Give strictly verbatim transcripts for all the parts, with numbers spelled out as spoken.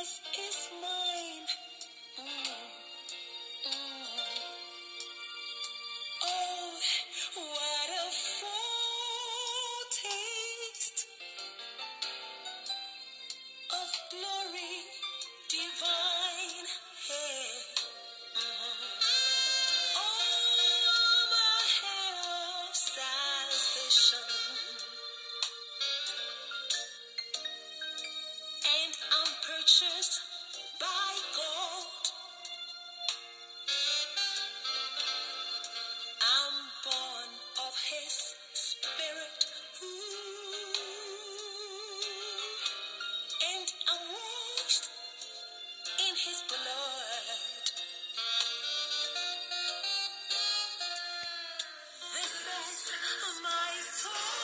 Jesus is mine. Mm. Mm. Oh, what a foretaste of glory divine. Hey. Mm. Oh, my hair of salvation. Purchased by God, I'm born of His Spirit, ooh, and I'm washed in His blood. This is my story.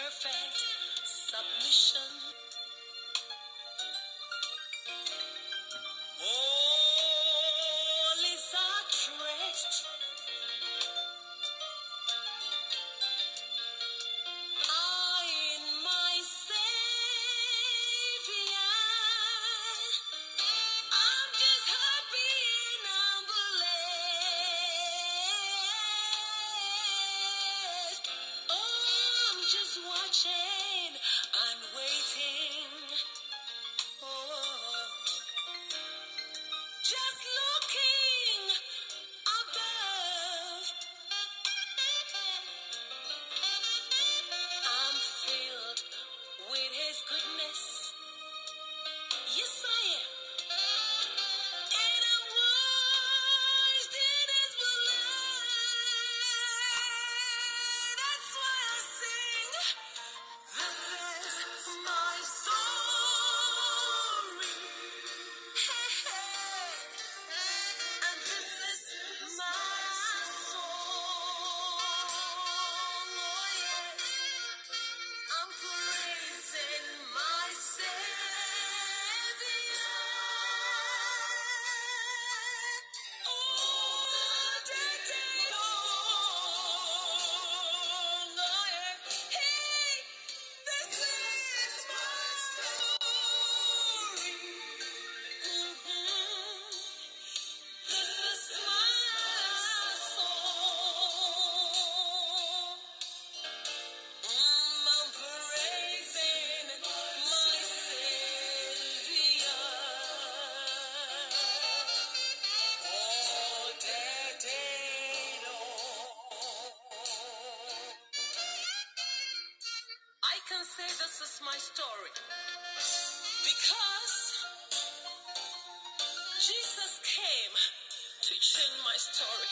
Perfect submission. All is at rest. I in my Savior. I'm just happy and I'm blessed. Oh, I'm just watching and waiting. Oh, just looking above. I'm filled with His goodness. Yes, I am. And I'm washed in His blood. That's why I sing. This is my story. Hey, hey. And this is my song. Oh, yes. I'm praising my Savior. All the day long. Oh, yes. Hey. This is my story. Mm-hmm. This is my song. Mm, I'm praising my Savior all the day long. I can say this is my story because Jesus came to change my story.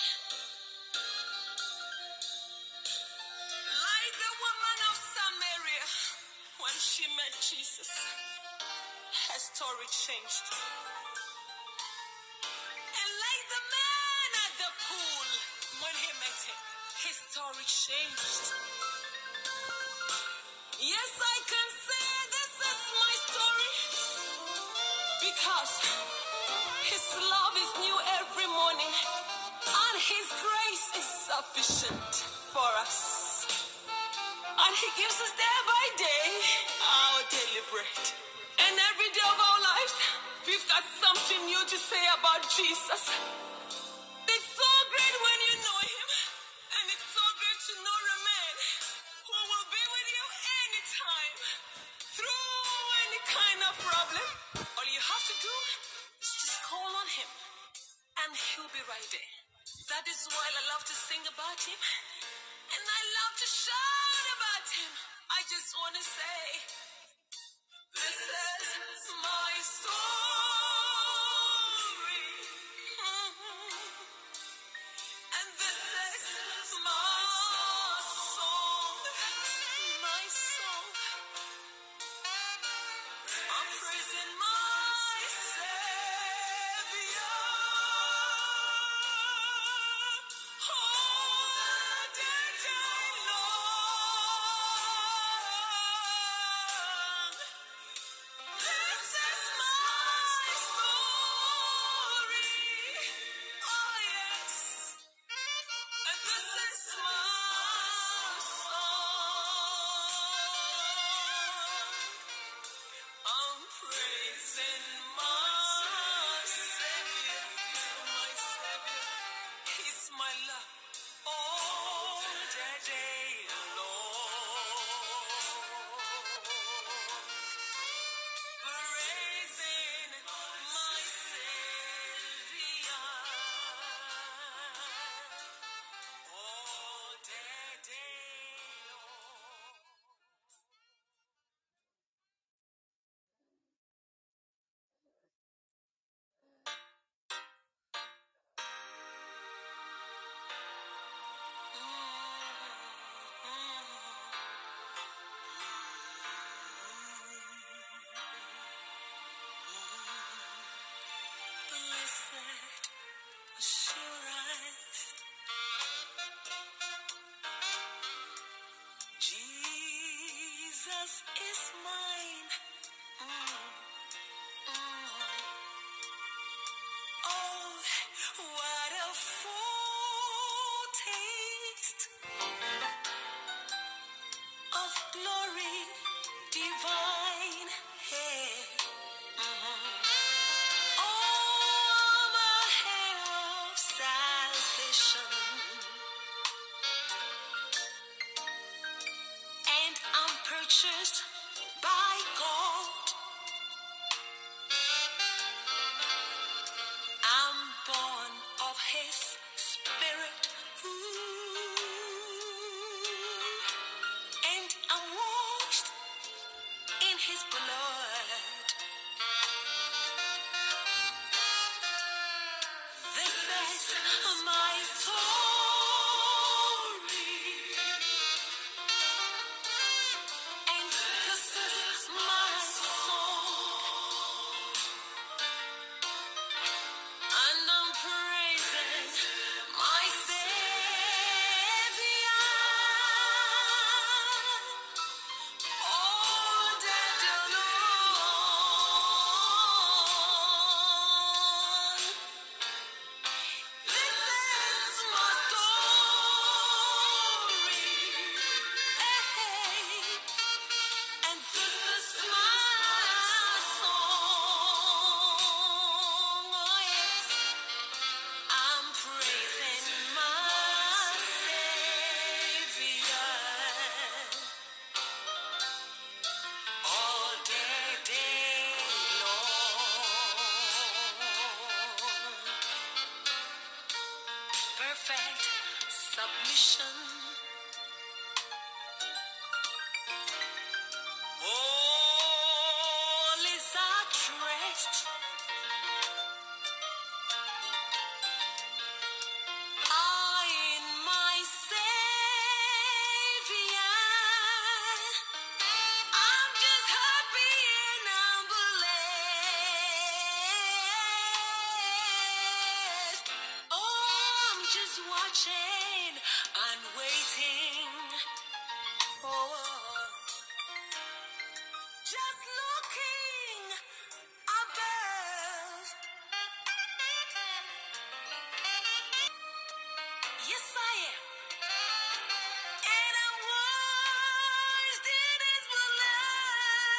Like the woman of Samaria, when she met Jesus, her story changed. And like the man at the pool, when he met him, his story changed. Yes, I can say this is my story because His love is new every morning and His grace is sufficient for us. And He gives us day by day our daily bread. And every day of our lives, we've got something new to say about Jesus. It's so great when you know Him, and it's so great to know a man who will be with you anytime, through any kind of problem. All you have to do is just and he'll be right there. That is why I love to sing about him, and I love to shout about him. I just want to say, this is my story, mm-hmm. and this is my song, my song. I'm praising my Savior all the day long. This is my story, oh yes. And this is my song. I'm praising my Savior, my Savior. He's my love all the day long. Praising my Savior all the day long. Blessed assurance, Jesus is mine. Mm, mm. Oh, what a foretaste of glory divine. Hey. Mhm. Oh, my hair of salvation, and I'm purchased by God. I'm born of His Spirit, ooh, and I'm washed in His blood. This is my story, and this is my song, and I'm praising my Savior all day long. This is my story, eh, and this is my song. Oh, yes. I'm praising my Savior all day, day long. Perfect submission. All is at rest. I in my Savior. I'm just happy and I'm blessed. Oh, I'm just watching and waiting. Oh. Just looking above. Yes, I am. And I'm washed in His blood.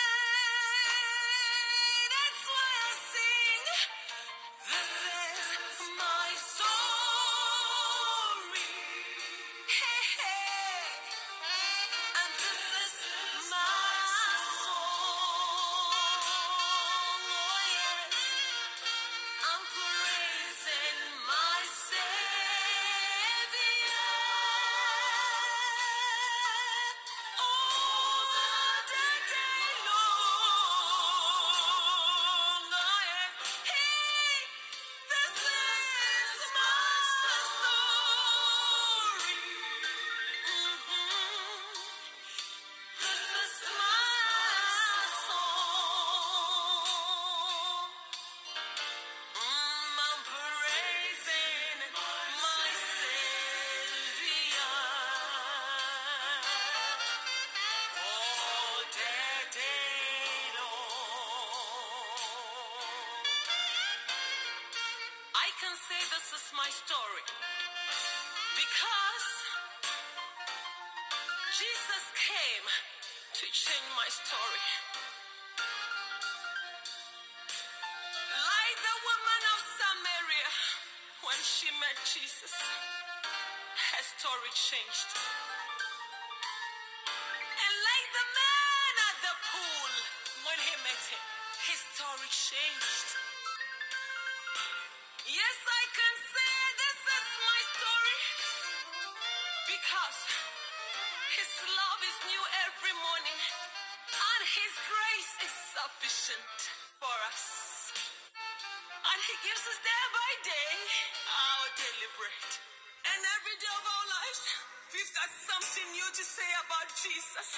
That's why I sing. This is my story. Hey, hey. And this is my song. Oh, yes. I'm praising is my story. Because Jesus came to change my story. Like the woman of Samaria, when she met Jesus, her story changed. And like the man at the pool, when he met him, his story changed. Yes, I can say this is my story, because his love is new every morning, and his grace is sufficient for us. And he gives us day by day our daily bread. And every day of our lives, we've got something new to say about Jesus.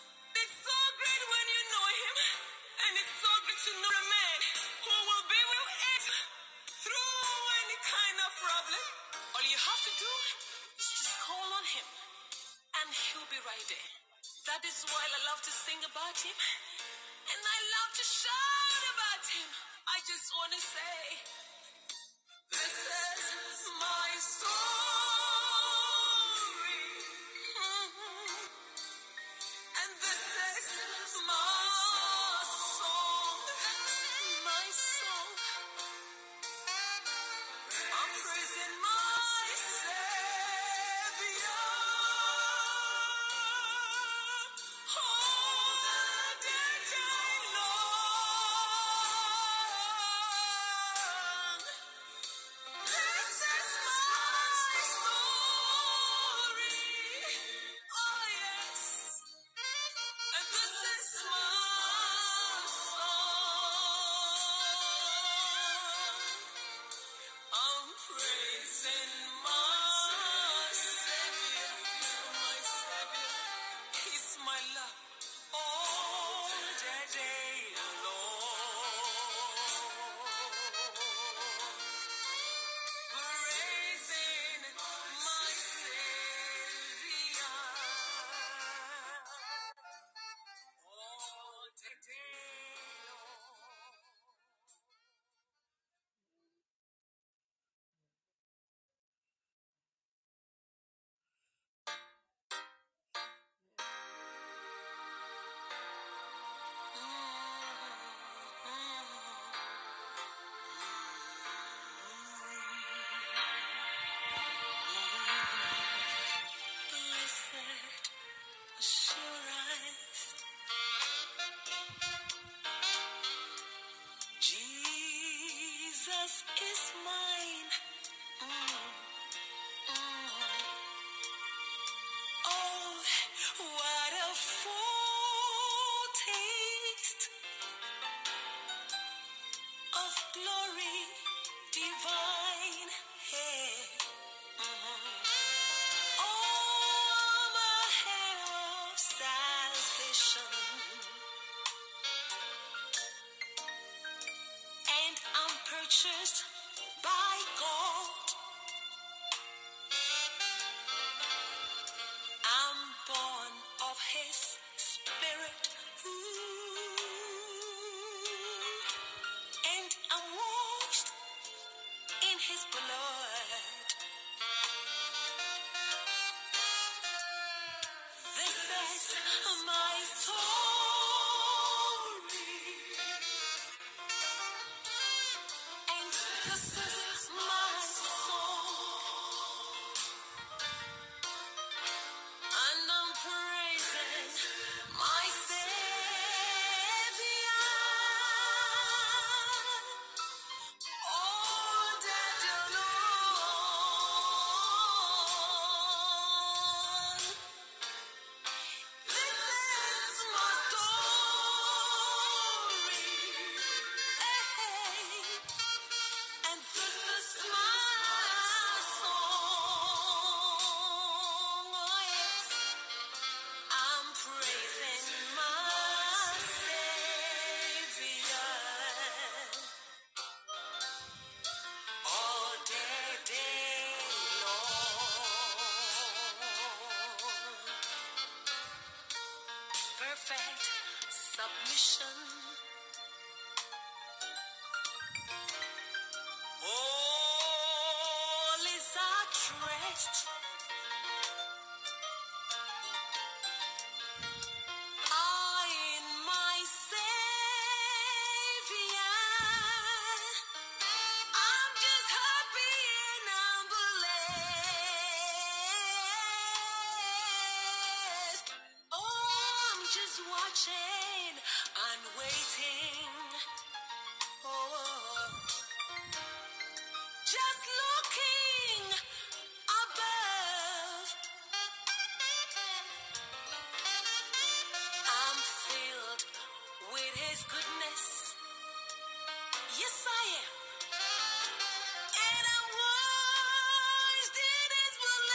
It's so great when you know him, and it's so good to know a man who will be with it through any kind of problem. All you have to do is just call on him, and he'll be right there. That is why I love to sing about him, and I love to shout about him. I just want to say, this is my story. Mm-hmm. And this is my song, my song. I'm praising my Savior all the day long. This is my story. Oh yes. And this is my song. I'm praising my Savior, my Savior. He's my love all the day long. Praising my Savior all the day long. Blessed assurance, Jesus is mine. Mm, mm. Oh, what a foretaste of glory divine. Hey. Mhm. Oh, I'm a hero of salvation, and I'm purchased by God. I'm born of His Spirit, ooh, and I'm washed in His blood. This is my story, and this is my song, and I'm praising my Savior all day long. This is my story, eh, and this is my song. Oh yes, I'm praising my Savior all day, day long. Perfect submission. Oh, such rest. I in my Savior, I'm just happy and I'm blessed. Oh, I'm just watching and waiting. Oh, just looking above. I'm filled with His goodness. Yes, I am. And I'm washed in His blood.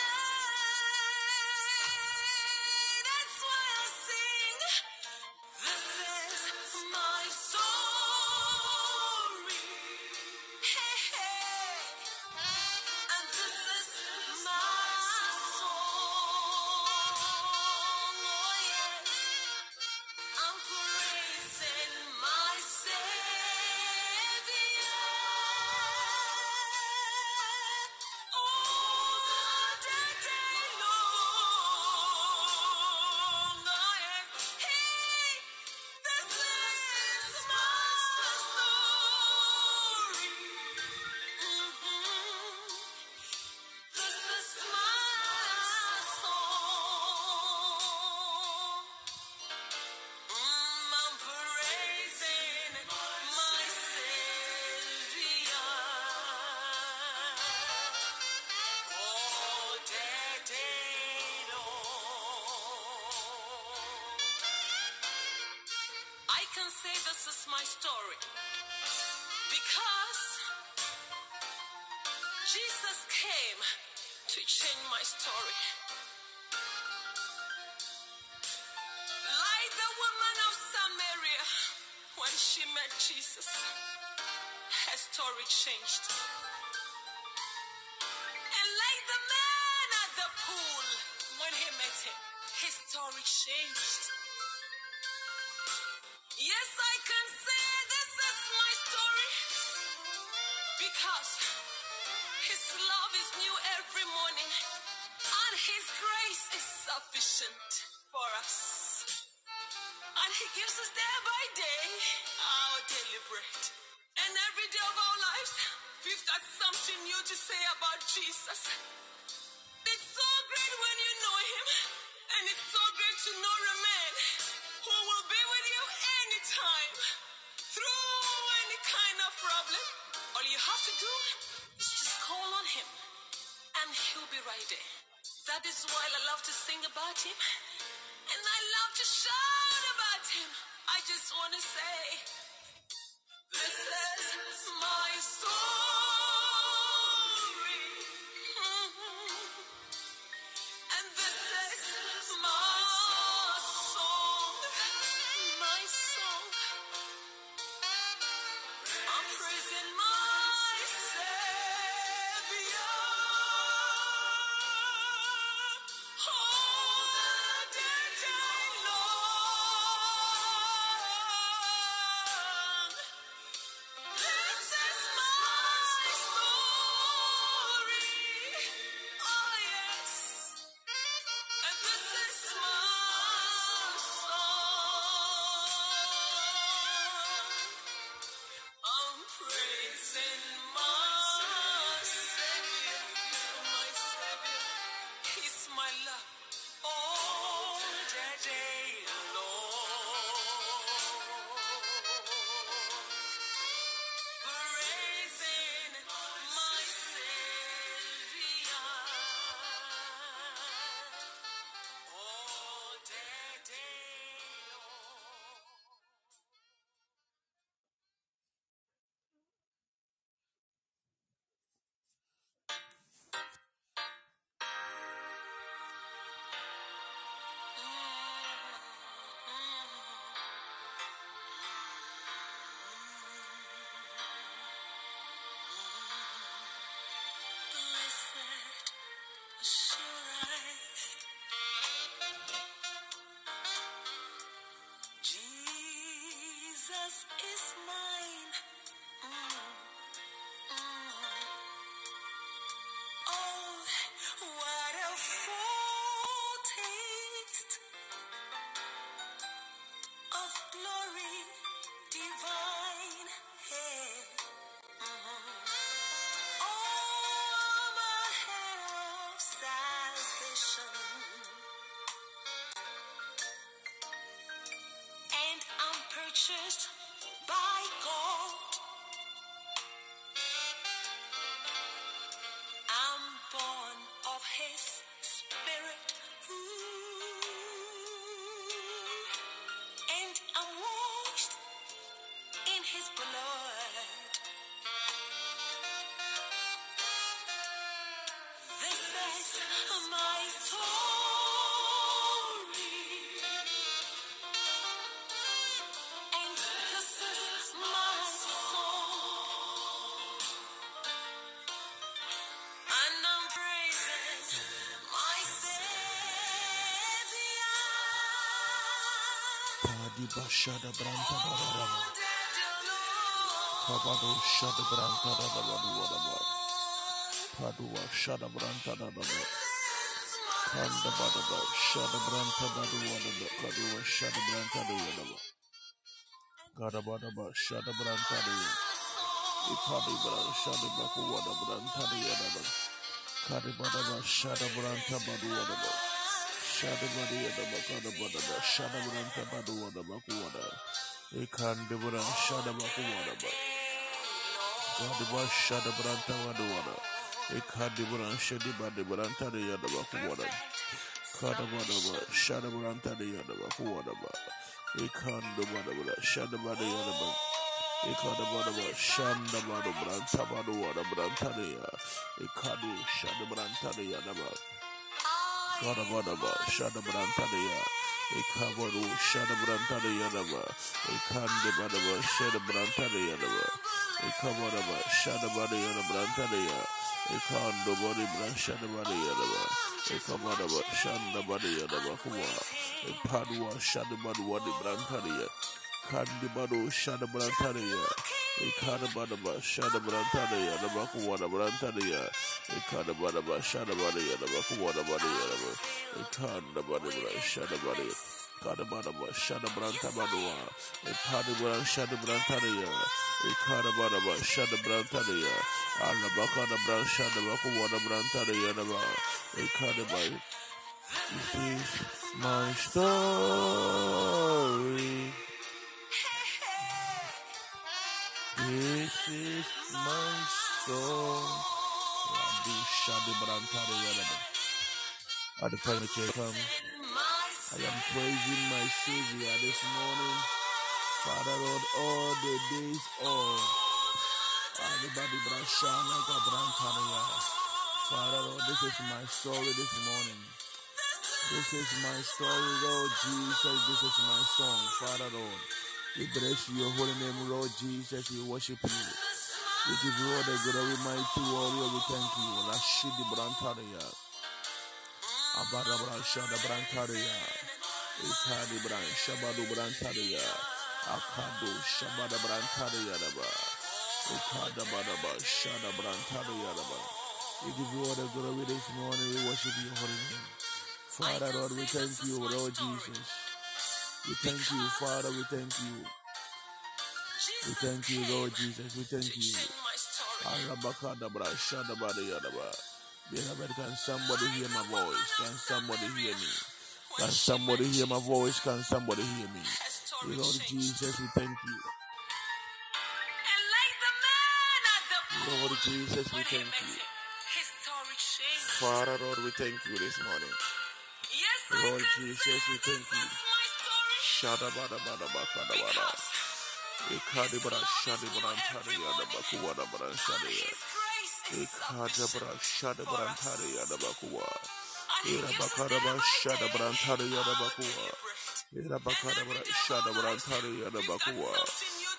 That's why I sing. This is my story. Hey, hey. And this is my song. Oh, yes. I'm praising my Savior. All the day long. I am He. This is my story. Mhm. This is my song. Mm, I'm praising my Savior all day, day long. I can say this is my story because Jesus came to change my story. Like the woman of Samaria, when she met Jesus, her story changed. And like the man at the pool, when he met him, his story changed. Yes, I can say this is my story because His love is new every morning and His grace is sufficient for us. And He gives us day by day our daily bread. And every day of our lives, we've got something new to say about Jesus. It's so great when you know Him, and it's so great to know a man who will be with you anytime, through any kind of problem. All you have to do is just call on Him, and He'll be right there. That is why I love to sing about Him, and I love to shout about Him. I just want to say, this is my story. Mhm. And this is my song, my song. I'm praising my Savior all the day, day long. This is my story. Oh, yes. And this is my song. I'm praising my Savior, my Savior. He's my love all the day long. Praising my Savior all day, day long. Blessed assurance, Jesus is mine. Mm, mm. Oh, purchased by God. I'm born of His Spirit, ooh, and I'm washed in His blood. This is my story. Shada branta baba Padu shada branta baba baba Padu shada branta baba Panda baba shada branta baba Padu shada branta baba Kada baba shada branta baba Ipadi baba shada baba branta baba Kada baba shada branta baba Shada Maria the Bakada Badaba, Shada Branta Baduada Bakuada, Ekan Debra Shada Bakuada, Gadaba Shada Branta Baduada, Ekan Debra Shadiba de Branta de Yada Bakuada, Kadabadaba, Shada Branta de Yada Bakuada, Ekan Debadaba, Shada Bada Yadaba. Ekadabadaba shanda bado branta bado wada branta de ya, Ekadu shada branta de yadaba. Kadabadaba, Shadabranta de Ya, Ekavaru, Shadabranta de Yadaba, Ekandabadaba, Shadabranta de Yadaba, Ekavadaba, Shadabada Yadabranta de Ya, Ekandabadi Brashadabada Yadaba, Ekavadaba, Shandabada Yadaba, Epadua, Shadabadwa de Brantaria, Kandibado, Shadabranta de Ya. Ekadabadaba Shadabranta de Yadaba Kuada Branta de Ya, Ekadabadaba Shadabada Yadaba Kuada Bada Yadaba, Ekandabadaba Shadabada, Kadabadaba Shadabranta Badua, Epadabra Shadabranta de Ya, Ekadabadaba Shadabranta de Ya, Alabakada Bran Shadabakuada Branta de Yadaba, Ekadabad. This is my story. This is my soul. Radu Shadi Brantari Yadaba. At the time that you come, I am praising my Savior this morning. Father Lord, all the days all. Adibadi Brashanaka Brantari Yadaba. Father Lord, this is my story this morning. This is my story, Lord Jesus. This is my song, Father Lord. We bless your holy name, Lord Jesus. We worship you. We give you all the glory, mighty warrior. We thank you. Rashidi Brantaria. Abadabra Shada Brantaria. Ikadi Bran Shabadu Brantaria. Akadu Shabada Brantaria. Ikadabadaba Shada Brantaria. We give you all the glory this morning. We worship your holy name. Father, Lord, we thank you, Lord Jesus. We thank you, Father, we thank you. We thank you, Lord Jesus, we thank you. Beloved, can somebody hear my voice? Can somebody hear me? Can somebody hear my voice? Can somebody hear me? Lord Jesus, we thank you. Lord Jesus, we thank you. Father, Lord, we thank you this morning. Lord Jesus, we thank you. Shada bada bada baka da bada. Ekadi bara shada brantari yada baku wada brantari. Ekadi bara shada brantari yada baku wa. Ira bakara bara shada brantari yada baku wa. Ira bakara bara shada brantari yada baku wa.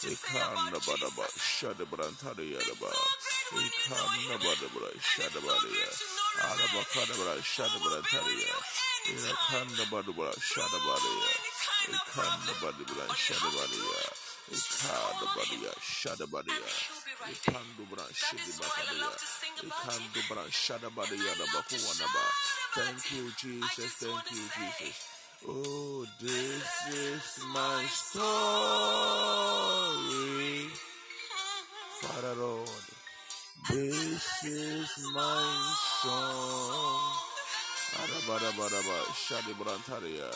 Ekanda bada bara shada brantari yada ba. Ekanda bada bara shada bada ya. Ara bakara bara shada brantari ya. Ira kanda bada bara shada bada ya. Ekandabadibra shadabadiya, ekandabadiya shadabadiya, ekandubra shadibadiya, ekandubra shadabadiya nabakuwanaba. Thank you, Jesus. Thank you, Jesus. Oh, this is my story, Father Lord. This is my song. Arabadabadaba shadibrantariya.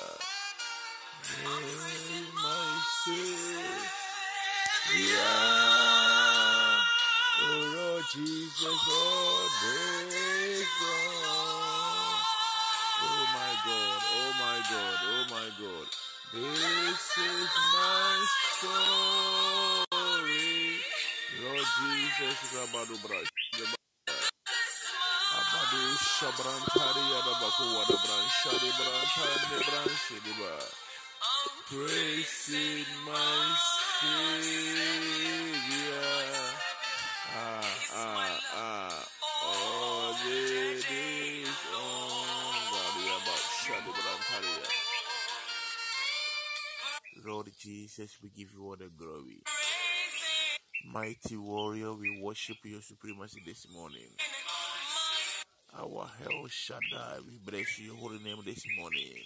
Lord Jesus, we give you all the glory. Mighty warrior, we worship your supremacy this morning. Our El Shaddai, we bless your holy name this morning.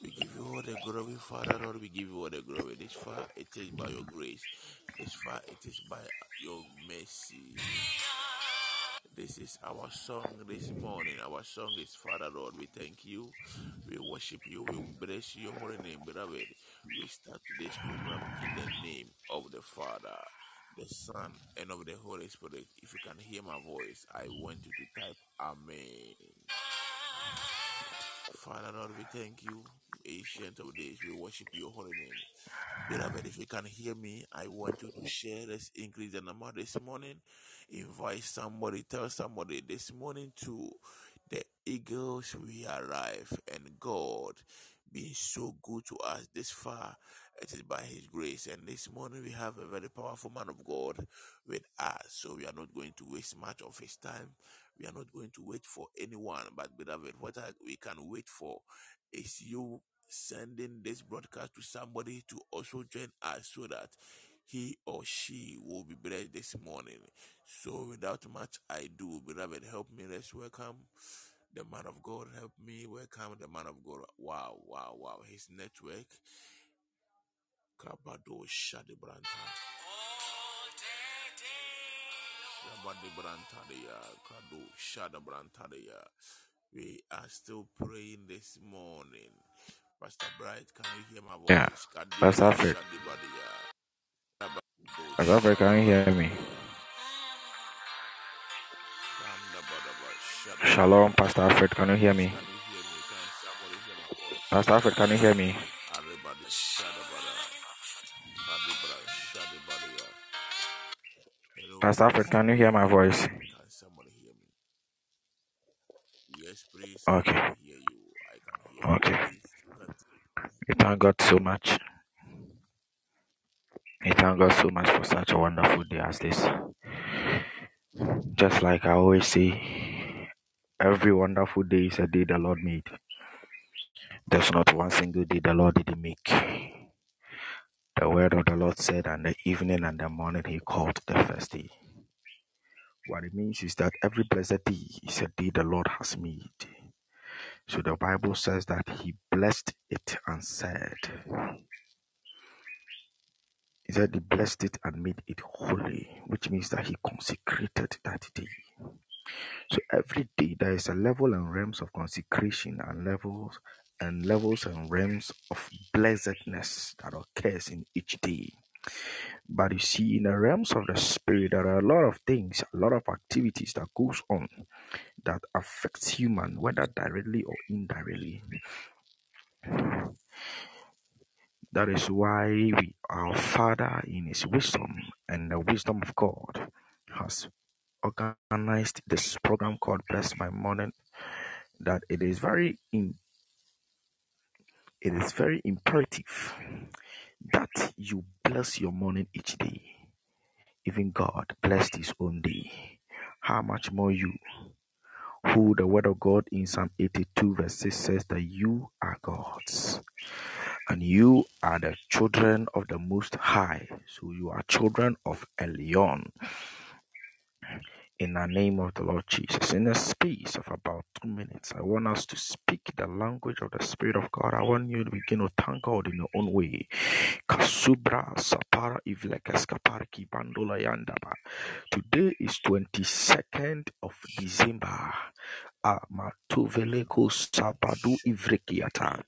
We give you all the glory, Father Lord, we give you all the glory. This far it is by your grace. This far it is by your mercy. This is our song this morning. Our song is, Father Lord, we thank you. We worship you. We bless your holy name, beloved. We start today's program in the name of the Father, the Son, and of the Holy Spirit. If you can hear my voice, I want you to type Amen. Father Lord, we thank you. Ancient of days, we worship your holy name. Beloved, if you can hear me, I want you to share this, increase the number this morning. Invite somebody, tell somebody this morning to the eagles we arrive, and God being so good to us this far, it is by his grace. And this morning we have a very powerful man of God with us, so we are not going to waste much of his time. We are not going to wait for anyone, but beloved, what we can wait for is you sending this broadcast to somebody to also join us, so that he or she will be blessed this morning. So without much ado, beloved, help me. Let's welcome the man of God. Help me welcome the man of God. Wow, wow, wow. His network. Kabado Shadibranta. Shabadibrantadia. Kado Shadabrantadia. We are still praying this morning. Pastor Bright, can you hear my voice? Yeah. Pastor Elbright. Pastor Elbright, can you hear me? Shalom, Pastor Elbright, can you hear me? Pastor Elbright, can you hear me? Pastor Elbright, can you hear my voice? Okay. Okay. We thank God so much. We thank God so much for such a wonderful day as this. Just like I always say, every wonderful day is a day the Lord made. There's not one single day the Lord didn't make. The word of the Lord said, and the evening and the morning he called the first day. What it means is that every blessed day is a day the Lord has made. So the Bible says that he blessed it and said, he said he blessed it and made it holy, which means that he consecrated that day. So every day there is a level and realms of consecration and levels and levels and realms of blessedness that occurs in each day. But you see, in the realms of the spirit, there are a lot of things, a lot of activities that goes on that affects human, whether directly or indirectly. That is why we, our Father, in his wisdom and the wisdom of God, has organized this program called Bless My Morning, that it is very in, it is very imperative that you bless your morning each day. Even God blessed his own day. How much more you, who the word of God in Psalm eighty-two verse six says that you are God's and you are the children of the Most High. So you are children of Elyon. In the name of the Lord Jesus, in a space of about two minutes, I want us to speak the language of the Spirit of God. I want you to begin to thank God in your own way. Today is twenty-second of December. Amatoveleko Sabado Ivrekiata.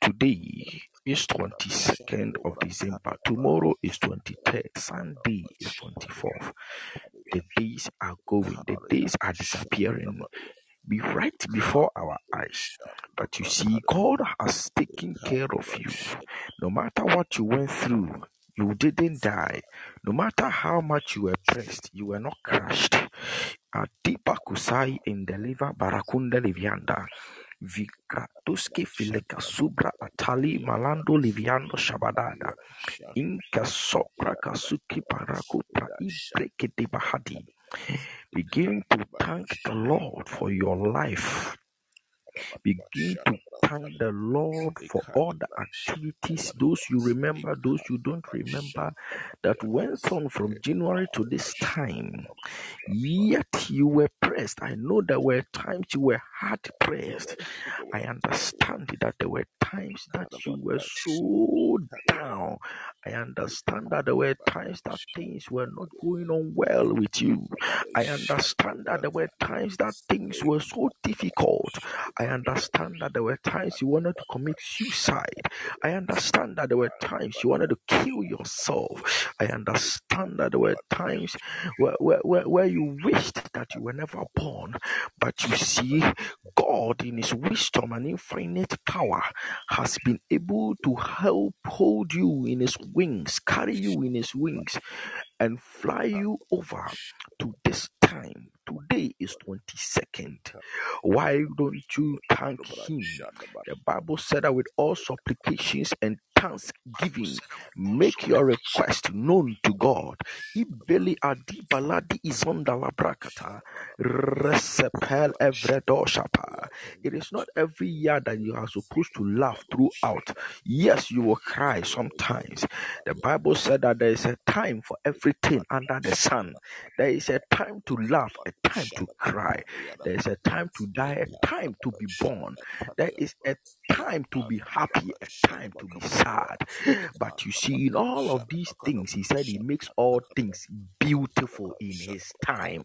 Today is twenty-second of December. Tomorrow is twenty-third. Sunday is twenty-fourth. The days are going. The days are disappearing. Be right before our eyes. But you see, God has taken care of you. No matter what you went through, you didn't die. No matter how much you were pressed, you were not crushed. Atipa kusai indeliva barakunda livianda. Vikratuski fileka subra atali malando liviando shabadada. Inka sopra kasuki paraku praibrekete bahadi. Begin to thank the Lord for your life. Begin to thank the Lord for all the activities, those you remember, those you don't remember, that went on from January to this time. Yet you were pressed. I know there were times you were hard pressed. I understand that there were times that you were so down. I understand that there were times that things were not going on well with you. I understand that there were times that things were so difficult. I understand that there were times you wanted to commit suicide. I understand that there were times you wanted to kill yourself. I understand that there were times where, where, where, where you wished that you were never born. But you see, God in His wisdom and infinite power has been able to help hold you in His wings, carry you in His wings, and fly you over to this time. Today is twenty-second. Why don't you thank Him? The Bible said that with all supplications and thanksgiving, make your request known to God. Ibeli adi baladi izondala brakata resepel evredoshapa. It is not every year that you are supposed to laugh throughout. Yes, you will cry sometimes. The Bible said that there is a time for everything under the sun. There is a time to laugh, a time to cry. There is a time to die, a time to be born. There is a time to be happy, a time to be sad. But you see, in all of these things, He said He makes all things beautiful in His time.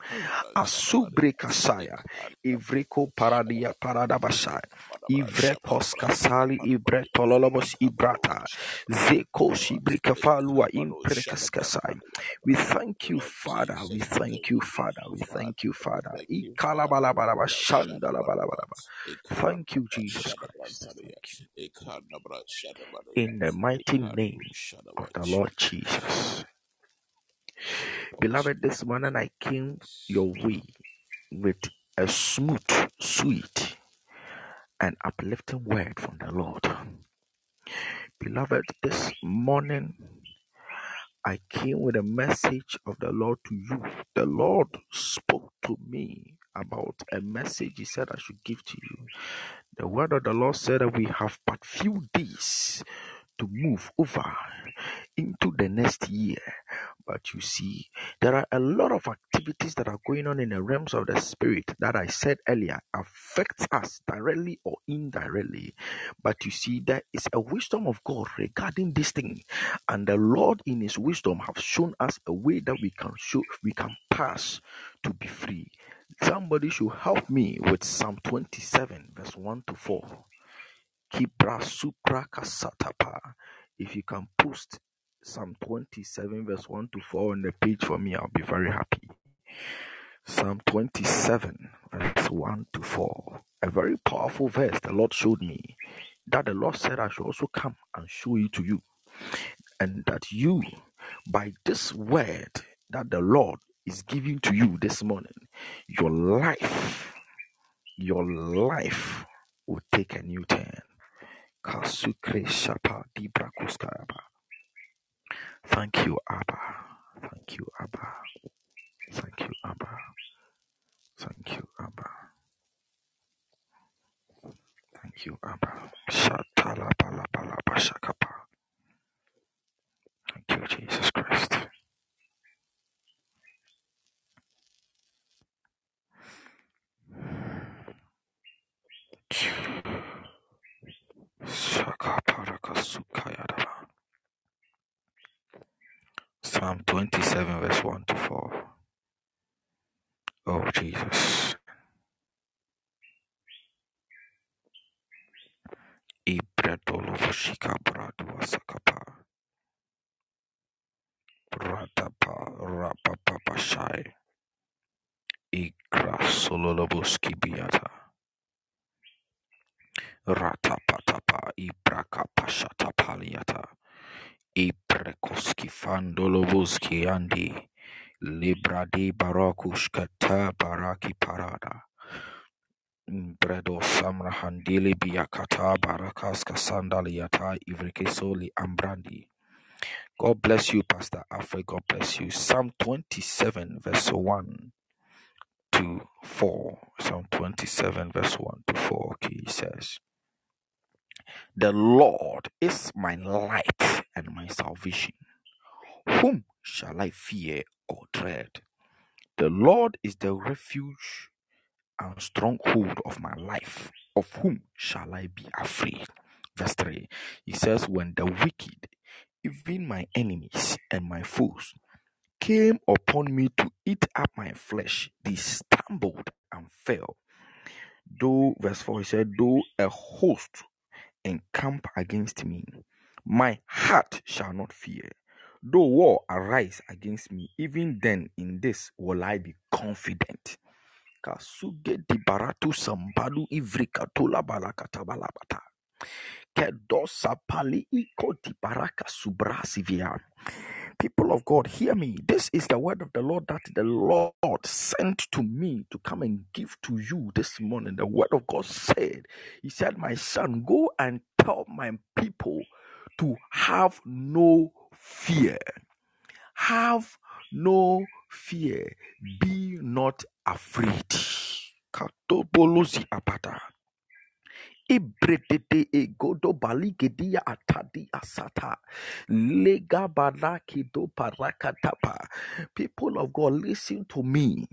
Asubre kasaya, ivreko paradia paradabasha, ivrekos kasali ivre tololobos ibrata, zeko shibrikafalua imprekas kasai. We thank you, Father. We thank you, Father. We thank you, Father. Thank you, Jesus Christ. In the mighty name of the Lord Jesus. Beloved, this morning I came your way with a smooth, sweet, and uplifting word from the Lord. Beloved, this morning I came with a message of the Lord to you. The Lord spoke to me about a message He said I should give to you. The word of the Lord said that we have but few days to move over into the next year. But you see, there are a lot of activities that are going on in the realms of the spirit that I said earlier affects us directly or indirectly. But you see, there is a wisdom of God regarding this thing, and the Lord in His wisdom have shown us a way that we can show we can pass to be free. Somebody should help me with Psalm twenty-seven, verse one to four. If you can post Psalm twenty-seven, verse one to four on the page for me, I'll be very happy. Psalm twenty-seven, verse one to four. A very powerful verse the Lord showed me, that the Lord said I should also come and show it to you. And that you, by this word that the Lord is giving to you this morning, your life, your life will take a new turn. Thank you, Abba. Thank you, Abba. Thank you, Abba. Thank you, Abba. Thank you, Abba. Thank you, Jesus Christ. Psalm twenty-seven, verse one to four. Oh, Jesus. Ratapatapa ibrakapashatapaliata iprekoski fandolobuski andi libradi barakushkata baraki parada bredo samrahandili biakata barakaska sandaliata ivrekesoli ambrandi. God bless you, Pastor Afri. God bless you. Psalm twenty-seven verse one. To four, Psalm twenty-seven, verse one to four. Okay, he says, "The Lord is my light and my salvation. Whom shall I fear or dread? The Lord is the refuge and stronghold of my life. Of whom shall I be afraid?" Verse three. He says, "When the wicked, even my enemies and my foes, came upon me to eat up my flesh, they stumbled and fell. Though," verse four, he said, "though a host encamp against me, my heart shall not fear. Though war arise against me, even then in this will I be confident." Kasuge di baratu sambalu ivrikatola balakatabalabata. Kedo sapali iko di baraka subrasivia. People of God, hear me. This is the word of the Lord that the Lord sent to me to come and give to you this morning. The word of God said, he said, "My son, go and tell my people to have no fear. Have no fear. Be not afraid." Katobolosi apata. Ibretete egodo baligedia atadi asata lega baraki do parakatapa. People of God, listen to me.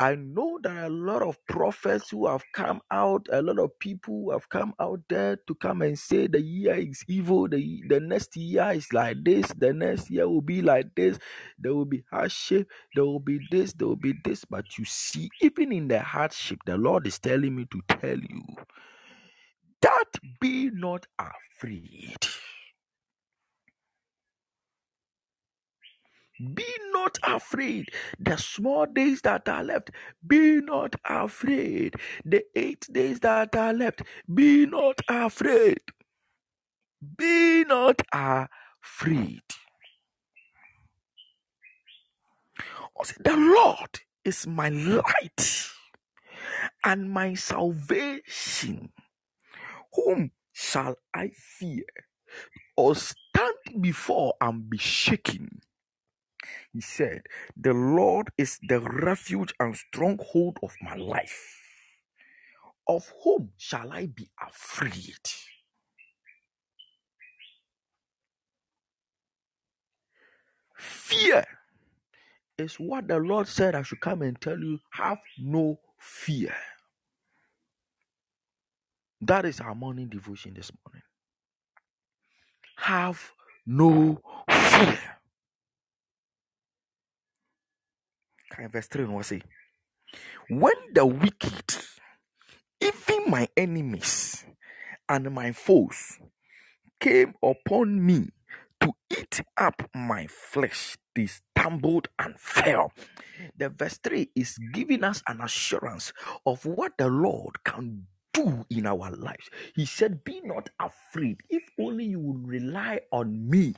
I know there are a lot of prophets who have come out, a lot of people who have come out there to come and say the year is evil, the the next year is like this, the next year will be like this, there will be hardship, there will be this, there will be this. But you see, even in the hardship, the Lord is telling me to tell you that be not afraid. Be not afraid. The small days that are left, be not afraid. The eight days that are left, be not afraid. Be not afraid. The Lord is my light and my salvation. Whom shall I fear or stand before and be shaken? He said, "The Lord is the refuge and stronghold of my life. Of whom shall I be afraid?" Fear is what the Lord said I should come and tell you. Have no fear. That is our morning devotion this morning. Have no fear. Verse three, we'll say, "When the wicked, even my enemies and my foes, came upon me to eat up my flesh, they stumbled and fell." The verse three is giving us an assurance of what the Lord can do. Do in our lives. He said, "Be not afraid. If only you would rely on me,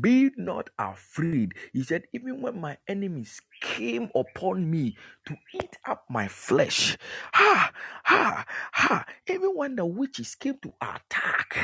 be not afraid." He said, "Even when my enemies came upon me to eat up my flesh, ha, ha, ha, even when the witches came to attack,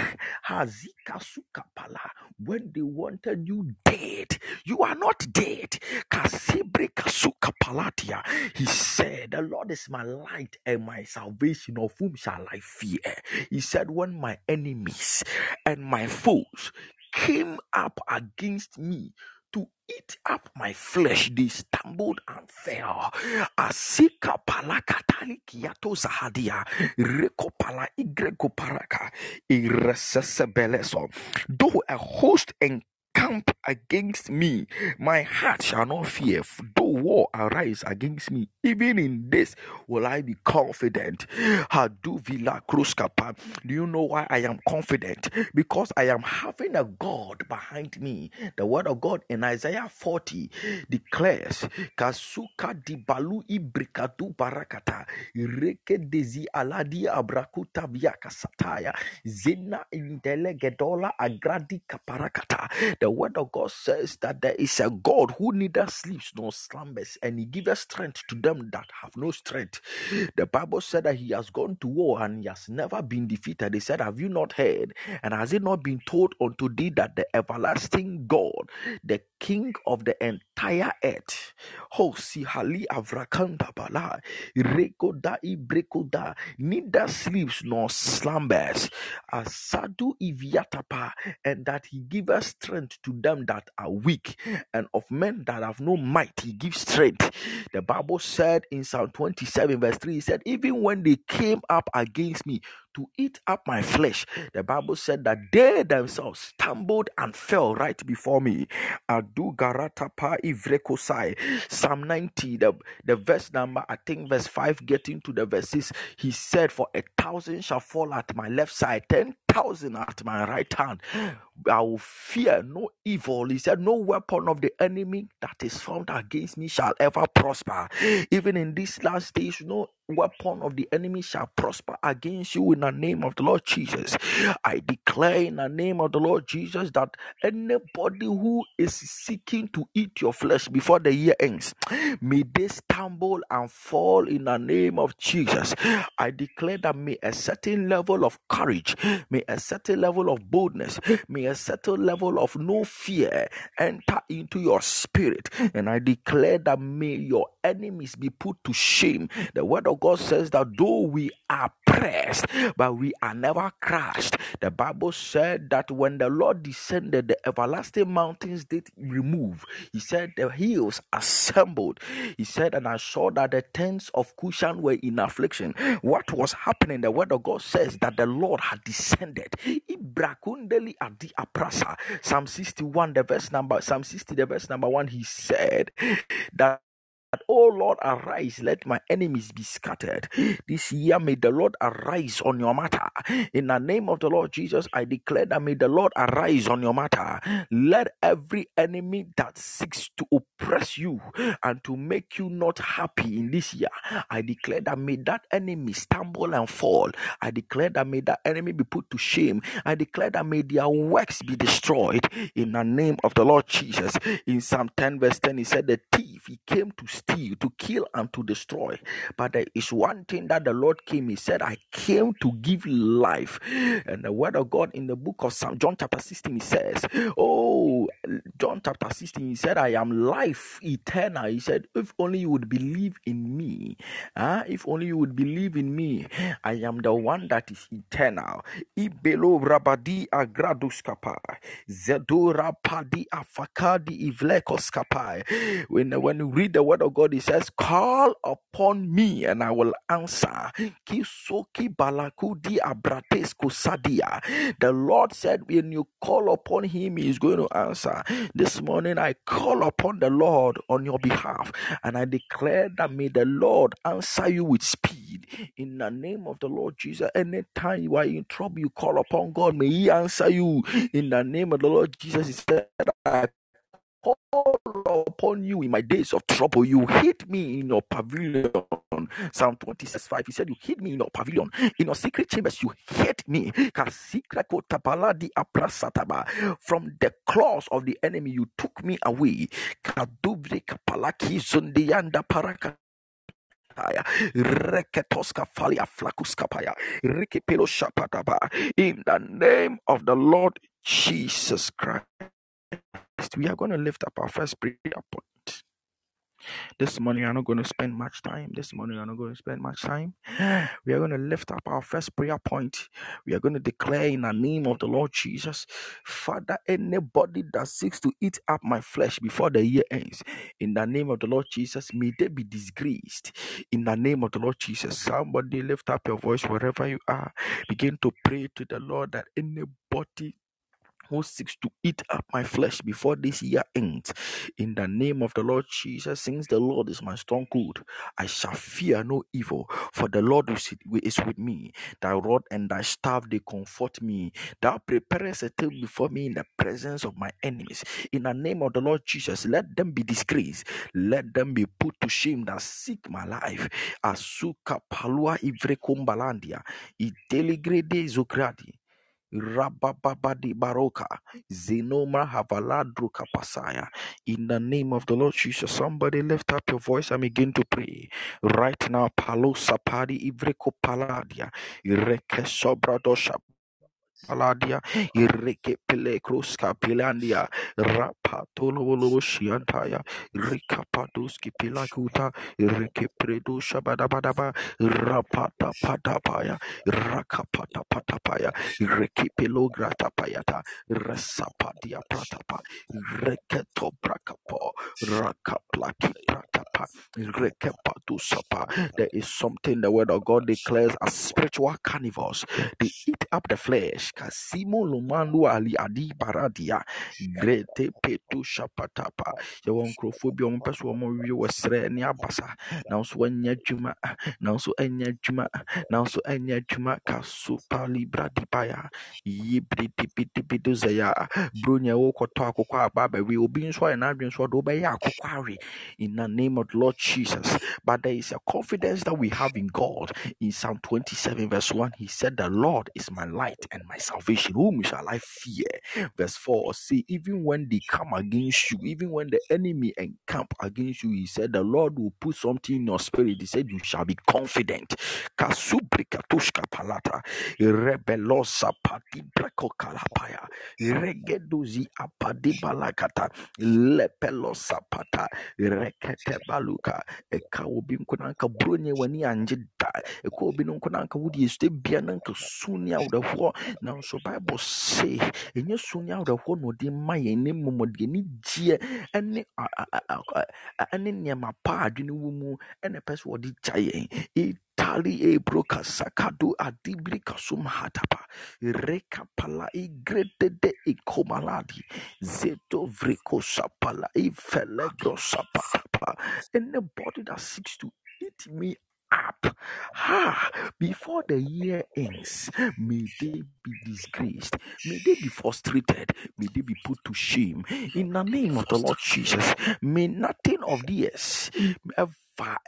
ha, zika sukapala, when they wanted you dead, you are not dead. Kasibri kasukapalatia." He said, "The Lord is my light and my salvation. Of whom shall I fear?" He said, "When my enemies and my foes came up against me to eat up my flesh, they stumbled and fell." Asika pala katali kiato zahadia reko pala igreko paraka irasesebeleso. Though a host and encamp against me, my heart shall not fear. Though war arise against me, even in this will I be confident. Do you know why I am confident? Because I am having a God behind me. The word of God in Isaiah forty declares, Kasuka di balu ibrikatu barakata, ireke dezi aladi abrakuta via kasataya, zina intelegedola agradi kaparakata. The word of God says that there is a God who neither sleeps nor slumbers, and he gives strength to them that have no strength. The Bible said that he has gone to war and he has never been defeated. They said, have you not heard? And has it not been told unto thee that the everlasting God, the King of the entire earth, oh, sihali avrakanda bala, rekoda ibrekoda, neither sleeps nor slumbers, asadu ivyatapa, and that he gives strength to them that are weak, and of men that have no might, he gives strength. The Bible said in Psalm twenty-seven, verse three, he said, even when they came up against me to eat up my flesh, the Bible said that they themselves stumbled and fell right before me. Adu garatapa ivrekosai. Psalm ninety, the, the verse number, I think verse five, getting to the verses, he said, for a thousand shall fall at my left side, ten thousand at my right hand, I will fear no evil. He said, no weapon of the enemy that is formed against me shall ever prosper. Even in these last days, no weapon of the enemy shall prosper against you in the name of the Lord Jesus. I declare in the name of the Lord Jesus that anybody who is seeking to eat your flesh before the year ends, may they stumble and fall in the name of Jesus. I declare that may a certain level of courage, may a certain level of boldness, may a certain level of no fear enter into your spirit. And I declare that may your enemies be put to shame. The word of God says that though we are pressed, but we are never crushed. The Bible said that when the Lord descended, the everlasting mountains did remove. He said the hills assembled. He said, and I saw that the tents of Cushan were in affliction. What was happening? The word of God says that the Lord had descended. Ibrakundeli adi aprasa. Psalm sixty-one, the verse number, Psalm sixty, the verse number one, he said that, That, oh Lord, arise, let my enemies be scattered. This year, may the Lord arise on your matter. In the name of the Lord Jesus, I declare that may the Lord arise on your matter. Let every enemy that seeks to oppress you and to make you not happy in this year, I declare that may that enemy stumble and fall. I declare that may that enemy be put to shame. I declare that may their works be destroyed. In the name of the Lord Jesus. In Psalm ten, verse ten, he said, the thief, he came to steal, to kill, and to destroy. But there is one thing that the Lord came, he said, I came to give life. And the word of God in the book of Psalm, John chapter sixteen, he says, oh, John chapter sixteen, he said, I am life eternal. He said, if only you would believe in me. Huh? If only you would believe in me. I am the one that is eternal. Ibelo rabadi agraduskapai. Zedora padi afakadi ivlekoskapai. When when you read the word of God, he says, call upon me and I will answer. The Lord said, when you call upon him, he is going to answer. This morning, I call upon the Lord on your behalf, and I declare that may the Lord answer you with speed. In the name of the Lord Jesus, anytime you are in trouble, you call upon God, may he answer you. In the name of the Lord Jesus, he said, I call upon you in my days of trouble. You hid me in your pavilion. Psalm twenty-six five, he said, you hid me in your pavilion. In your secret chambers, you hid me. From the claws of the enemy, you took me away. In the name of the Lord Jesus Christ, we are going to lift up our first prayer point. This morning, we are not going to spend much time. This morning, we are not going to spend much time. We are going to lift up our first prayer point. We are going to declare in the name of the Lord Jesus, Father, anybody that seeks to eat up my flesh before the year ends, in the name of the Lord Jesus, may they be disgraced. In the name of the Lord Jesus, somebody lift up your voice wherever you are. Begin to pray to the Lord that anybody horses to eat up my flesh before this year ends. In the name of the Lord Jesus, since the Lord is my stronghold, I shall fear no evil, for the Lord is with me. Thy rod and thy staff, they comfort me. Thou preparest a table before me in the presence of my enemies. In the name of the Lord Jesus, let them be disgraced. Let them be put to shame that seek my life. Asuka palua ivrekumbalandia. Iteligrede zokradi. Rabababadi baroka zenoma havaladru kapasaya. In the name of the Lord Jesus, somebody lift up your voice and begin to pray right now. Palo sapadi ivreko paladia ireke sobradosha paladia ireke pelekroska pilandia rapatololoshiantaya rikapadoski pilakuta ireke predosha badabadaba rapata patapaya rakapata patapaya ireke pelograta payata rasapadia pratapa reketo brakapo rakaplaki pratapa irekepadusapa. There is something the word of God declares as spiritual carnivores. They eat up the flesh. Kasimo Lumandu Ali Adi Baradia Grete Petu Shapatapa. You won't crofobia person you was Renia Basa. Now so any juma, now so any juma, now so any juma kasupa libra di paya. Yibri tipiti pituzaya. Brunya woko talk kwa baba. We will be in swa and adrian swa do by ya kukwari. In the name of the Lord Jesus. But there is a confidence that we have in God. In Psalm twenty-seven, verse one, he said, the Lord is my light and my salvation, whom shall I fear? Verse four, see, even when they come against you, even when the enemy encamp against you, he said, the Lord will put something in your spirit. He said, you shall be confident. Now, so Bible say, and you soon out of one would my name, Momodini, and in Yamapa, Dinumu, and a person would die. Tali e broka sakadu adibri kasum hatapa reka pala i grete de ikomaladi zeto vreko sapala i felegro sapapa. Anybody that seeks to eat me up, ha! Before the year ends, may they be disgraced, may they be frustrated, may they be put to shame. In the name of the Lord Jesus, may nothing of this ever,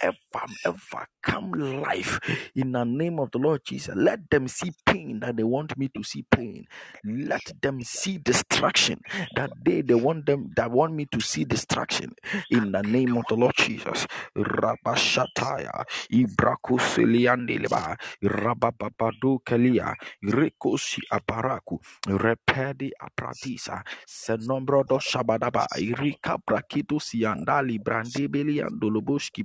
ever, ever come life. In the name of the Lord Jesus, let them see pain that they want me to see pain. Let them see destruction that they they want them that want me to see destruction. In the name of the Lord Jesus, Rabashataya Ibrakoseliandeleba Rabababado Kelia Rekosi Aparaku Repedi Apratisa Senombrodo Shabadaba Irika Brakitu Siandali Brandebeli and Doloboski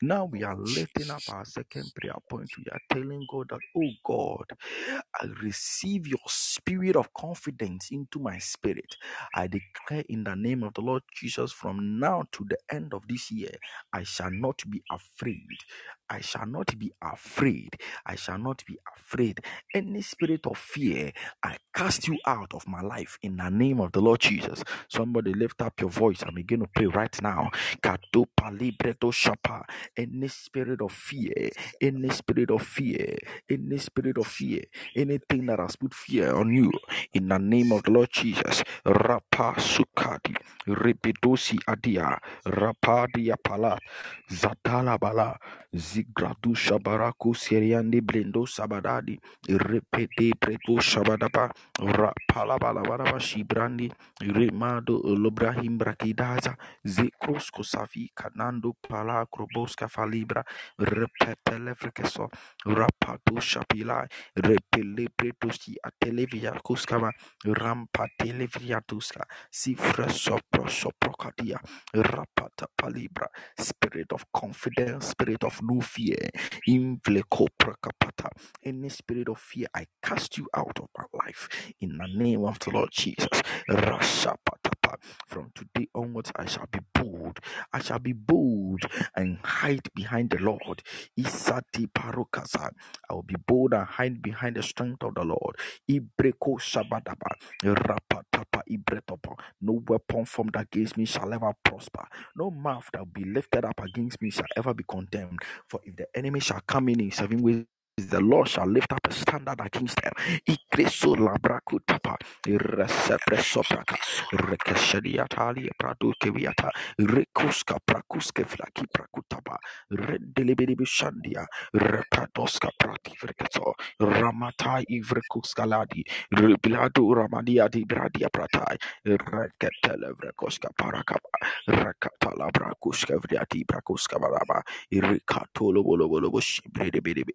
Now we are lifting up our second prayer point. We are telling God that, oh God, I receive your spirit of confidence into my spirit. I declare in the name of the Lord Jesus, from now to the end of this year, I shall not be afraid. I shall not be afraid. I shall not be afraid. Any spirit of fear, I cast you out of my life in the name of the Lord Jesus. Somebody lift up your voice and begin to pray right now. Any spirit of fear, any spirit of fear, any spirit of fear, anything that has put fear on you, in the name of the Lord Jesus, Rapa Sukadi, Repidosi Adia, Rapa Diapala, Zatala Bala, Zigradu Shabaraku Seriandi Blendo Sabadadi, Repede Preto Shabadaba, Rapala Balabaraba Shibrandi, Remado Lobrahim Brakidaza, Zekrosko Safi Kanando Palacro. Roboska Falibra, Repelefrekeso, Rapado Shapila, Repelebretosi Atelevia Cuscava, Rampa Televia Tusca, Sifresopro Soprocadia, Rapata Palibra, Spirit of confidence, spirit of no fear, Invlecoprecapata, any spirit of fear, I cast you out of my life in the name of the Lord Jesus. Rashapatapa. From today onwards, I shall be bold. I shall be bold and hide behind the Lord. Isati parukasa. I will be bold and hide behind the strength of the Lord. Ibreko shabadaba. Rapatapa ibretopa. No weapon formed against me shall ever prosper. No mouth that will be lifted up against me shall ever be condemned. For if the enemy shall come in in seven ways, the Lord shall lift up a standard against them. Igreso labraku tapa, resepresopaka, rekeshadiatali pradukeviata, rekuska prakuske flaki prakutaba, redelibibishandia, repadoska prativreketo, ramata ivrekukskaladi, rebiladu ramadia di bradia pratai, reketelevrekoska parakaba, rekatalabrakuske vriati brakuska baraba, rekatoloboloboshibredebidibi,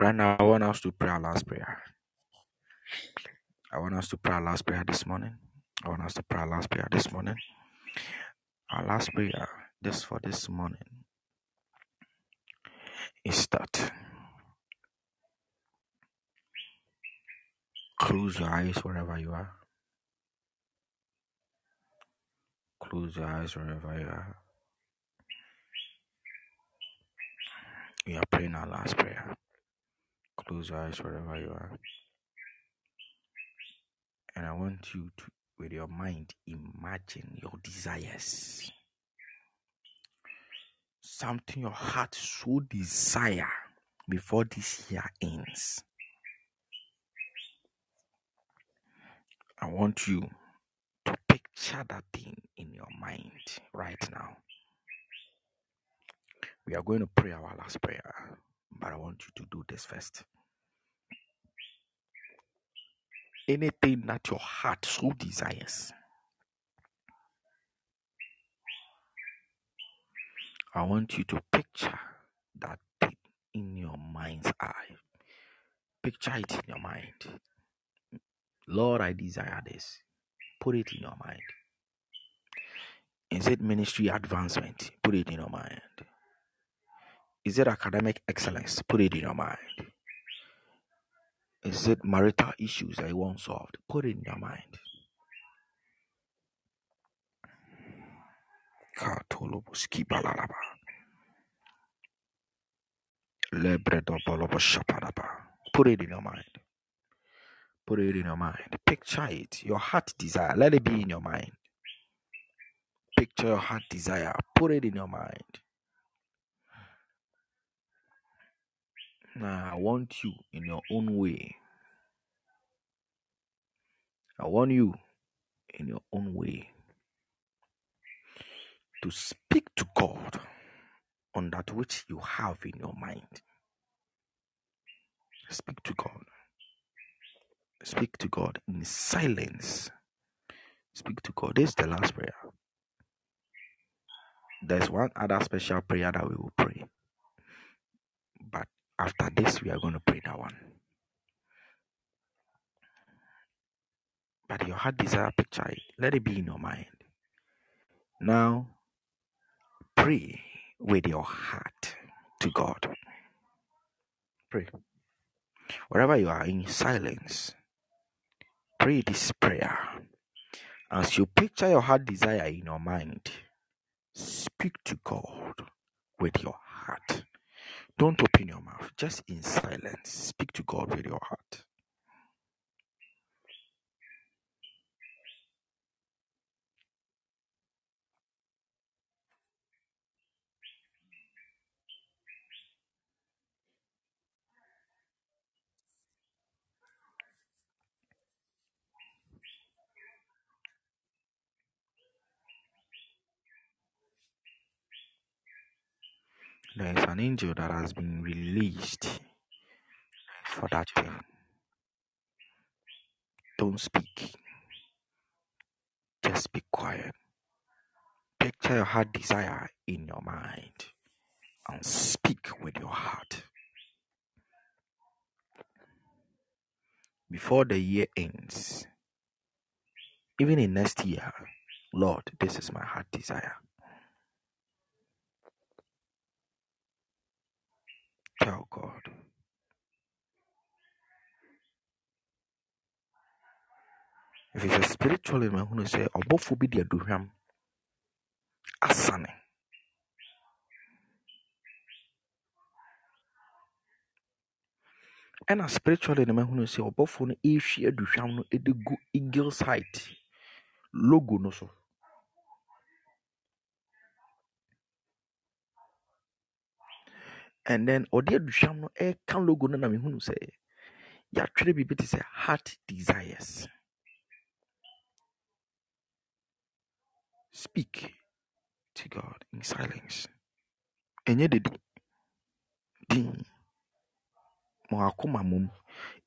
Right now, I want us to pray our last prayer. I want us to pray our last prayer this morning. I want us to pray our last prayer this morning. Our last prayer this for this morning is that close your eyes wherever you are. Close your eyes wherever you are. We are praying our last prayer. Close your eyes wherever you are. And I want you to, with your mind, imagine your desires. Something your heart so desire before this year ends. I want you to picture that thing in your mind right now. We are going to pray our last prayer. But I want you to do this first. Anything that your heart so desires, I want you to picture that thing in your mind's eye. Picture it in your mind. Lord, I desire this. Put it in your mind. Is it ministry advancement? Put it in your mind. Is it academic excellence? Put it in your mind. Is it marital issues that you want solved? Put it in your mind. Put it in your mind. Put it in your mind. Picture it. Your heart desire. Let it be in your mind. Picture your heart desire. Put it in your mind. Now, I want you in your own way. I want you in your own way to speak to God on that which you have in your mind. Speak to God. Speak to God in silence. Speak to God. This is the last prayer. There's one other special prayer that we will pray. But after this, we are going to pray that one. But your heart desire, picture it. Let it be in your mind. Now, pray with your heart to God. Pray. Wherever you are, in silence, pray this prayer. As you picture your heart desire in your mind, speak to God with your heart. Don't open your mouth. Just in silence. Speak to God with your heart. there is an angel that has been released for that thing. Don't speak. Just be quiet. Picture your heart desire in your mind and speak with your heart. Before the year ends, even in next year, Lord, this is my heart desire. Tell God. If it's a spiritual in my home, say, Obofu be the Aduham. Asane. And a spiritual in my home, say, Obofu no if she Aduham no edu go eagle's height. Logo no so. And then Odia Dusham no e can logo no na me hunu say. Ya twere bi beti say heart desires. Speak to God in silence. Enye de din mo akoma mum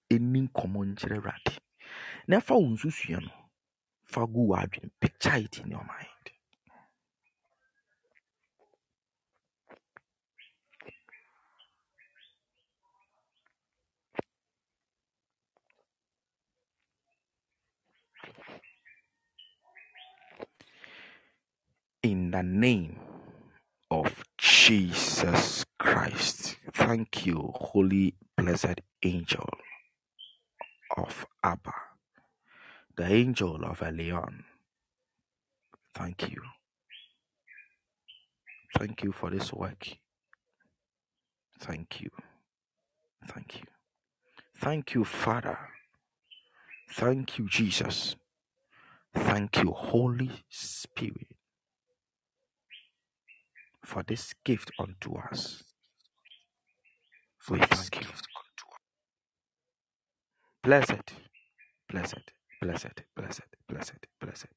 enin komo nkyere rade. Na fa unsusuye no. Fa gu wadwen, picture it in your mind. In the name of Jesus Christ, thank you, holy, blessed angel of Abba, the angel of Elion. Thank you. Thank you for this work. Thank you. Thank you. Thank you, Father. Thank you, Jesus. Thank you, Holy Spirit, for this gift unto us. We thank you. Blessed, blessed, blessed, blessed, blessed, blessed.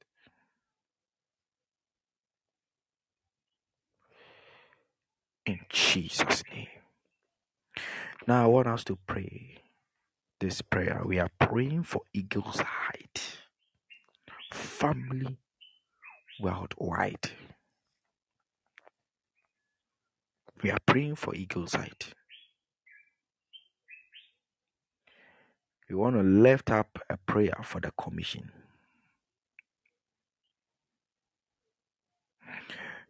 In Jesus' name. Now I want us to pray this prayer. We are praying for eagle's height, family worldwide. We are praying for eagle's height. We want to lift up a prayer for the commission.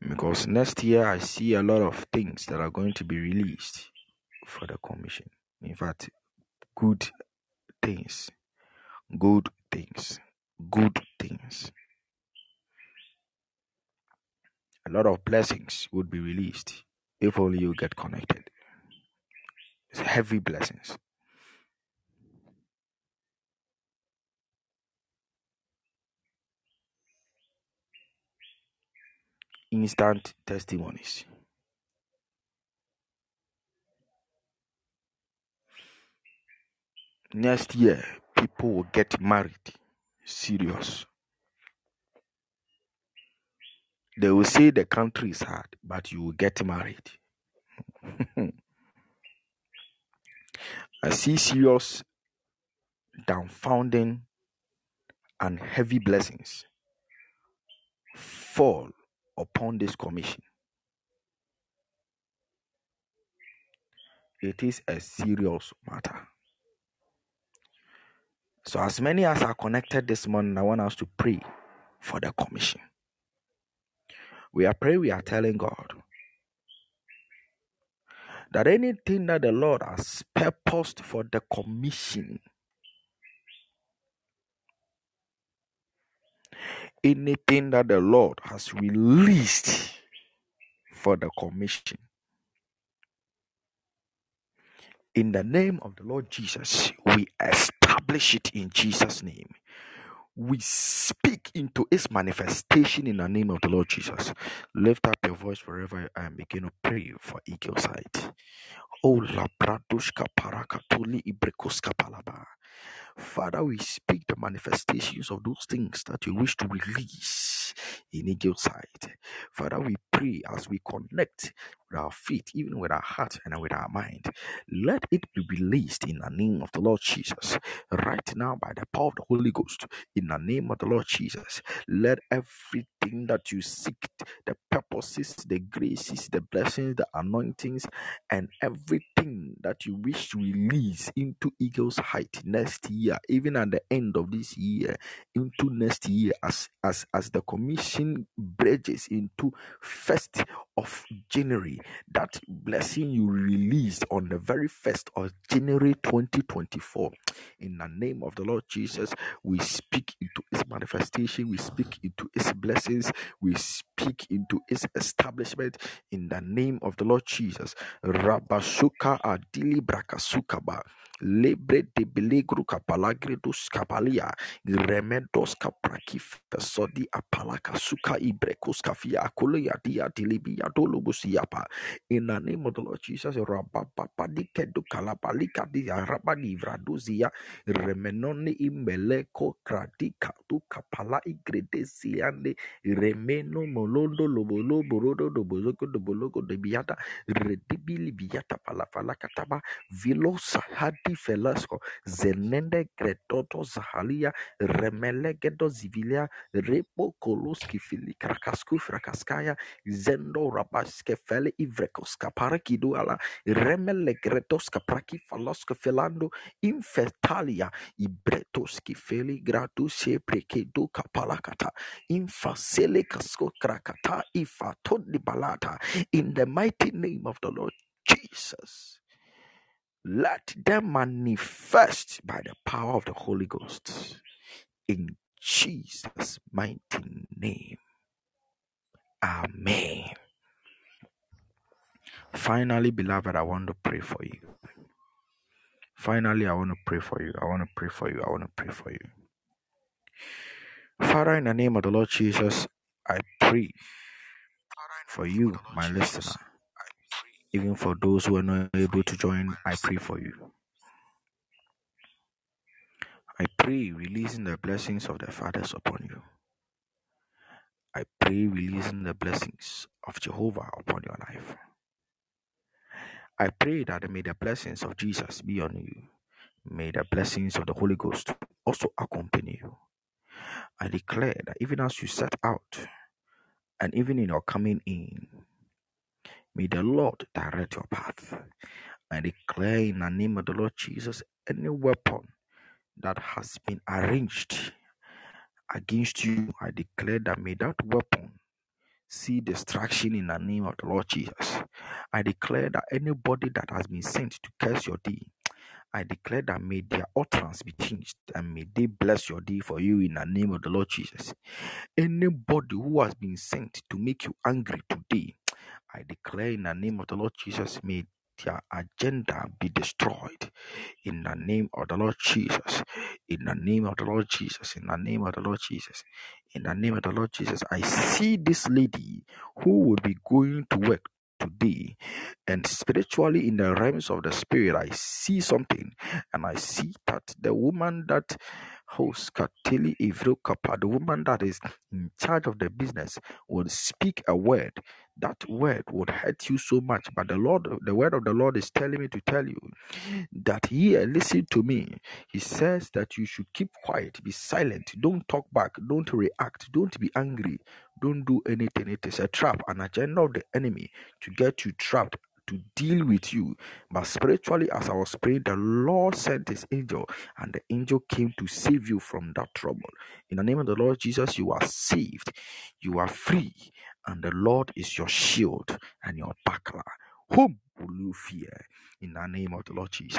Because next year I see a lot of things that are going to be released for the commission. In fact, good things, good things, good things. A lot of blessings would be released. If only you get connected. It's heavy blessings. Instant testimonies. Next year, people will get married. Serious. They will say the country is hard, but you will get married. I see serious, dumbfounding, and heavy blessings fall upon this commission. It is a serious matter. So, as many as are connected this morning, I want us to pray for the commission. We are praying, we are telling God that anything that the Lord has purposed for the commission, anything that the Lord has released for the commission, in the name of the Lord Jesus, we establish it in Jesus' name. We speak into its manifestation in the name of the Lord Jesus. Lift up your voice wherever I am. Begin to pray for eagle's sight. Oh, la pradushka parakatuli ibrekoska palaba. Father, we speak the manifestations of those things that you wish to release in Eagle's sight. Father, we pray as we connect with our feet, even with our heart and with our mind. Let it be released in the name of the Lord Jesus. Right now, by the power of the Holy Ghost, in the name of the Lord Jesus, let everything that you seek, the purposes, the graces, the blessings, the anointings, and everything that you wish to release into Eagle's height next year, even at the end of this year, into next year, as as as the commission bridges into first of January, that blessing you released on the very first of January twenty twenty-four, in the name of the Lord Jesus, we speak into its manifestation, we speak into its blessings, we speak into its establishment, in the name of the Lord Jesus. Rabasuka adili brakasukaba lebre de belegru kapalagredus kapalia remedos kaprakif sodi apalakasuka ibrekos kafia akoloya dia dilibi adolobusiyapa, in the name of the Lord Jesus. Rabapadikedu kalabalika dia rabalivraduzia remenoni imeleko kradika tu kapala igredesiande remeno molondo lobolo borodo dobozoko doboloko debiata redibili biata palafala kataba vilosa had Felasco, Zenende Gretoto Zahalia, Remelegedo Zivilia, Repo Koloski Filikrakasku Frakaskaya, Zendo Rabaske Fele Ivrekoska Parakiduala, Remelegretoska Praki Faloska Felando, Infetalia, Ibretoski Feli Gratu Seprekedu Kapalakata, Infasele Kasko Krakata, Ifatoni Balata, in the mighty name of the Lord Jesus. Let them manifest by the power of the Holy Ghost. In Jesus' mighty name. Amen. Finally, beloved, I want to pray for you. Finally, I want to pray for you. I want to pray for you. I want to pray for you. Father, in the name of the Lord Jesus, I pray for you, my listener. Even for those who are not able to join, I pray for you. I pray releasing the blessings of the fathers upon you. I pray releasing the blessings of Jehovah upon your life. I pray that may the blessings of Jesus be on you. May the blessings of the Holy Ghost also accompany you. I declare that even as you set out, and even in your coming in, may the Lord direct your path. I declare in the name of the Lord Jesus, any weapon that has been arranged against you, I declare that may that weapon see destruction in the name of the Lord Jesus. I declare that anybody that has been sent to curse your deed, I declare that may their utterance be changed and may they bless your day for you in the name of the Lord Jesus. Anybody who has been sent to make you angry today, I declare in the name of the Lord Jesus, may their agenda be destroyed in the name of the Lord Jesus. In the name of the Lord Jesus. In the name of the Lord Jesus. In the name of the Lord Jesus. I see this lady who will be going to work today, and spiritually in the realms of the spirit, I see something, and I see that the woman that hosts Kateli Ivrokapa, the woman that is in charge of the business, will speak a word. That word would hurt you so much, but the Lord, the word of the Lord is telling me to tell you that here, listen to me. He says that you should keep quiet, be silent, don't talk back, don't react, don't be angry, don't do anything. It is a trap, an agenda of the enemy to get you trapped, to deal with you. But spiritually, as I was praying, the Lord sent his angel, and the angel came to save you from that trouble. In the name of the Lord Jesus, you are saved, you are free, and the Lord is your shield and your buckler. Whom will you fear? In the name of the Lord Jesus,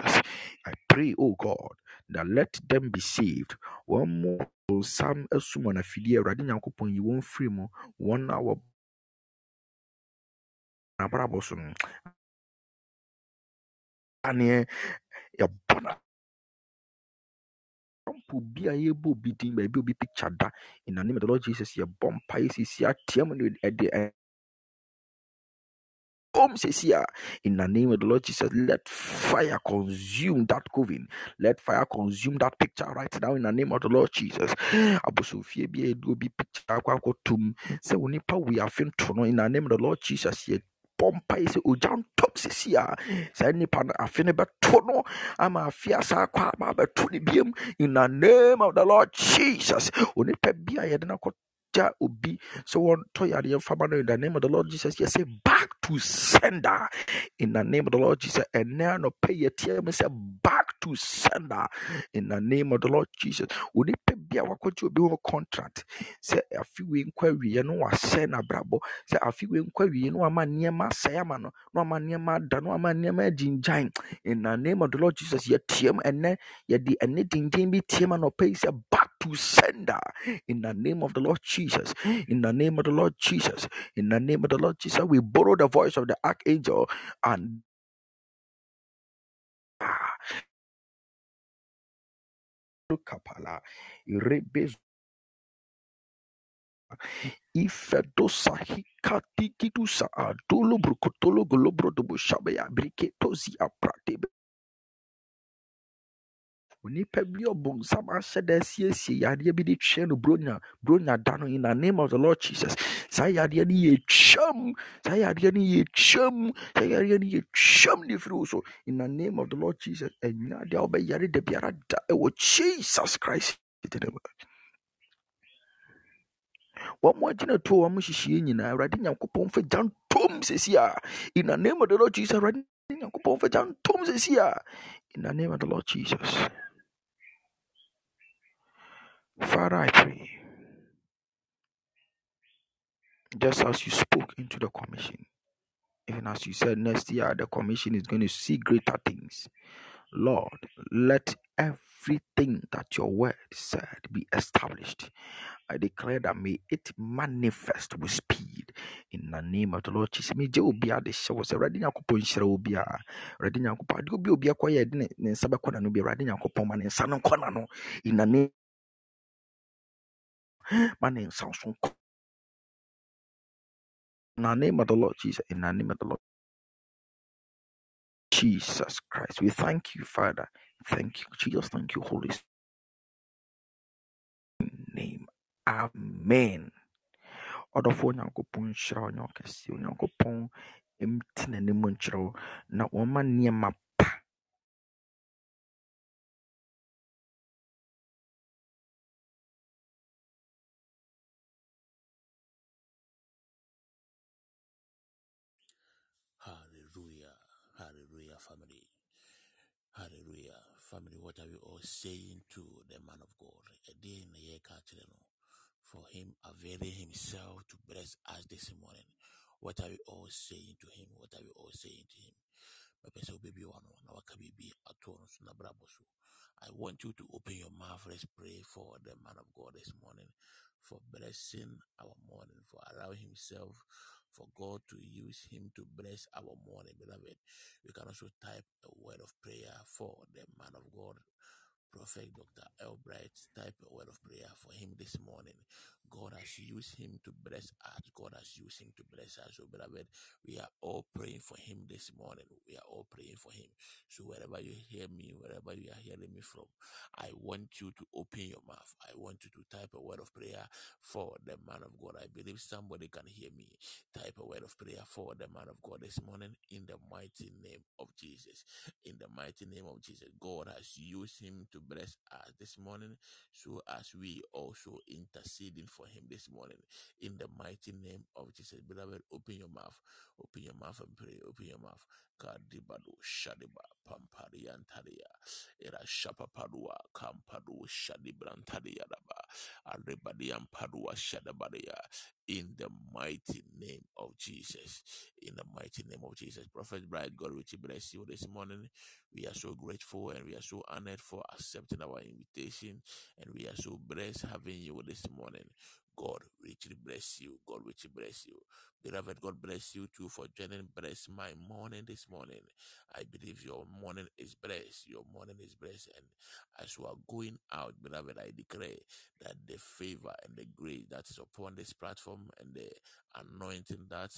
I pray, oh God, that let them be saved. One more Psalm Esumana Fidia Radina Kupon, you won't free more one hour. Be able beating by be pictured in the name of the Lord Jesus. Your bomb Pisces, your team at the end. home, says here, in the name of the Lord Jesus, let fire consume that coven. Let fire consume that picture right now in the name of the Lord Jesus. In the name of the Lord Jesus, Pompa is a jump top, Cecilia. Sandy Pan Affinaba Tono, Amafia Sakwa, Babatulibium, in the name of the Lord Jesus. Only Pebia Yadanakotta Ubi, so on Toya Famano, in the name of the Lord Jesus. Yes, back to sender, in the name of the Lord Jesus. And now no pay your team, back to sender, in the name of the Lord Jesus. Only Pebia Wakotu be a contract. Say a few inquiry, you know, a sena brabo. Say a few inquiry, you know, a man near my Sayamano, no man near my Dano, a man near my Jinjine, in the name of the Lord Jesus. Your team and then your the and it in Timmy team and no pay say back to sender, in the name of the Lord Jesus. In the name of the Lord Jesus. In the name of the Lord Jesus, we borrow the voice of the archangel and kapala irebez ifedosa hikatikidusa adolo brukotolo golobro dobo shabaya briketozi apratebe Unipebio bung sama said C S C Yadia be the chain of Brunia Brunia Dano in the name of the Lord Jesus. Sayadiani ye chum Sayadiani ye chum Sayadiani ye chum the fruso in the name of the Lord Jesus and Nadia obey Yari de Biara oh Jesus Christ. One more dinner to a musician in a radinia coupon for John Toms is here in the name of the Lord Jesus. Radinia coupon for John Toms is here in the name of the Lord Jesus. Father, I pray, just as you spoke into the commission, even as you said next year the commission is going to see greater things, Lord, let everything that your word said be established. I declare that may it manifest with speed in the name of the Lord Jesus. May Jehovah the show was already now upon Sherobia, ready now upon Dubia quiet in Sabacona, no be ready now upon man in San Conano in the name. My name sounds so cool. In the name of the Lord Jesus, in the name of the Lord Jesus Christ, we thank you, Father. Thank you, Jesus. Thank you, Holy Spirit. In the name, Amen. Odofo nyankopon hyira wo nyokase nyankopon emtene ne mu nkyira wo na wo ma niema pa Hallelujah. Hallelujah, family. Hallelujah. Family, what are we all saying to the man of God? For him availing himself to bless us this morning. What are we all saying to him? What are we all saying to him? I want you to open your mouth. Let's pray for the man of God this morning, for blessing our morning, for allowing himself, for God to use him to bless our morning, beloved. You can also type a word of prayer for the man of God, Prophet Doctor Elbright. Type a word of prayer for him this morning. God has used him to bless us. God has used him to bless us. So, beloved, we are all praying for him this morning. We are all praying for him. So, wherever you hear me, wherever you are hearing me from, I want you to open your mouth. I want you to type a word of prayer for the man of God. I believe somebody can hear me. Type a word of prayer for the man of God this morning in the mighty name of Jesus. In the mighty name of Jesus, God has used him to bless us this morning. So, as we also interceding for him this morning in the mighty name of Jesus, beloved, open your mouth, open your mouth and pray, open your mouth. Kadibado shadiba pampari antaria era shapa padua kampadu shadibrantaria daba arrebadi ampadua shadabaria in the mighty name of Jesus, in the mighty name of Jesus. Prophet Bright, God will bless you this morning. We are so grateful and we are so honored for accepting our invitation, and we are so blessed having you this morning. God richly bless you. God richly bless you. Beloved, God bless you too for joining Bless My Morning this morning. I believe your morning is blessed. Your morning is blessed. And as you are going out, beloved, I declare that the favor and the grace that is upon this platform and the anointing that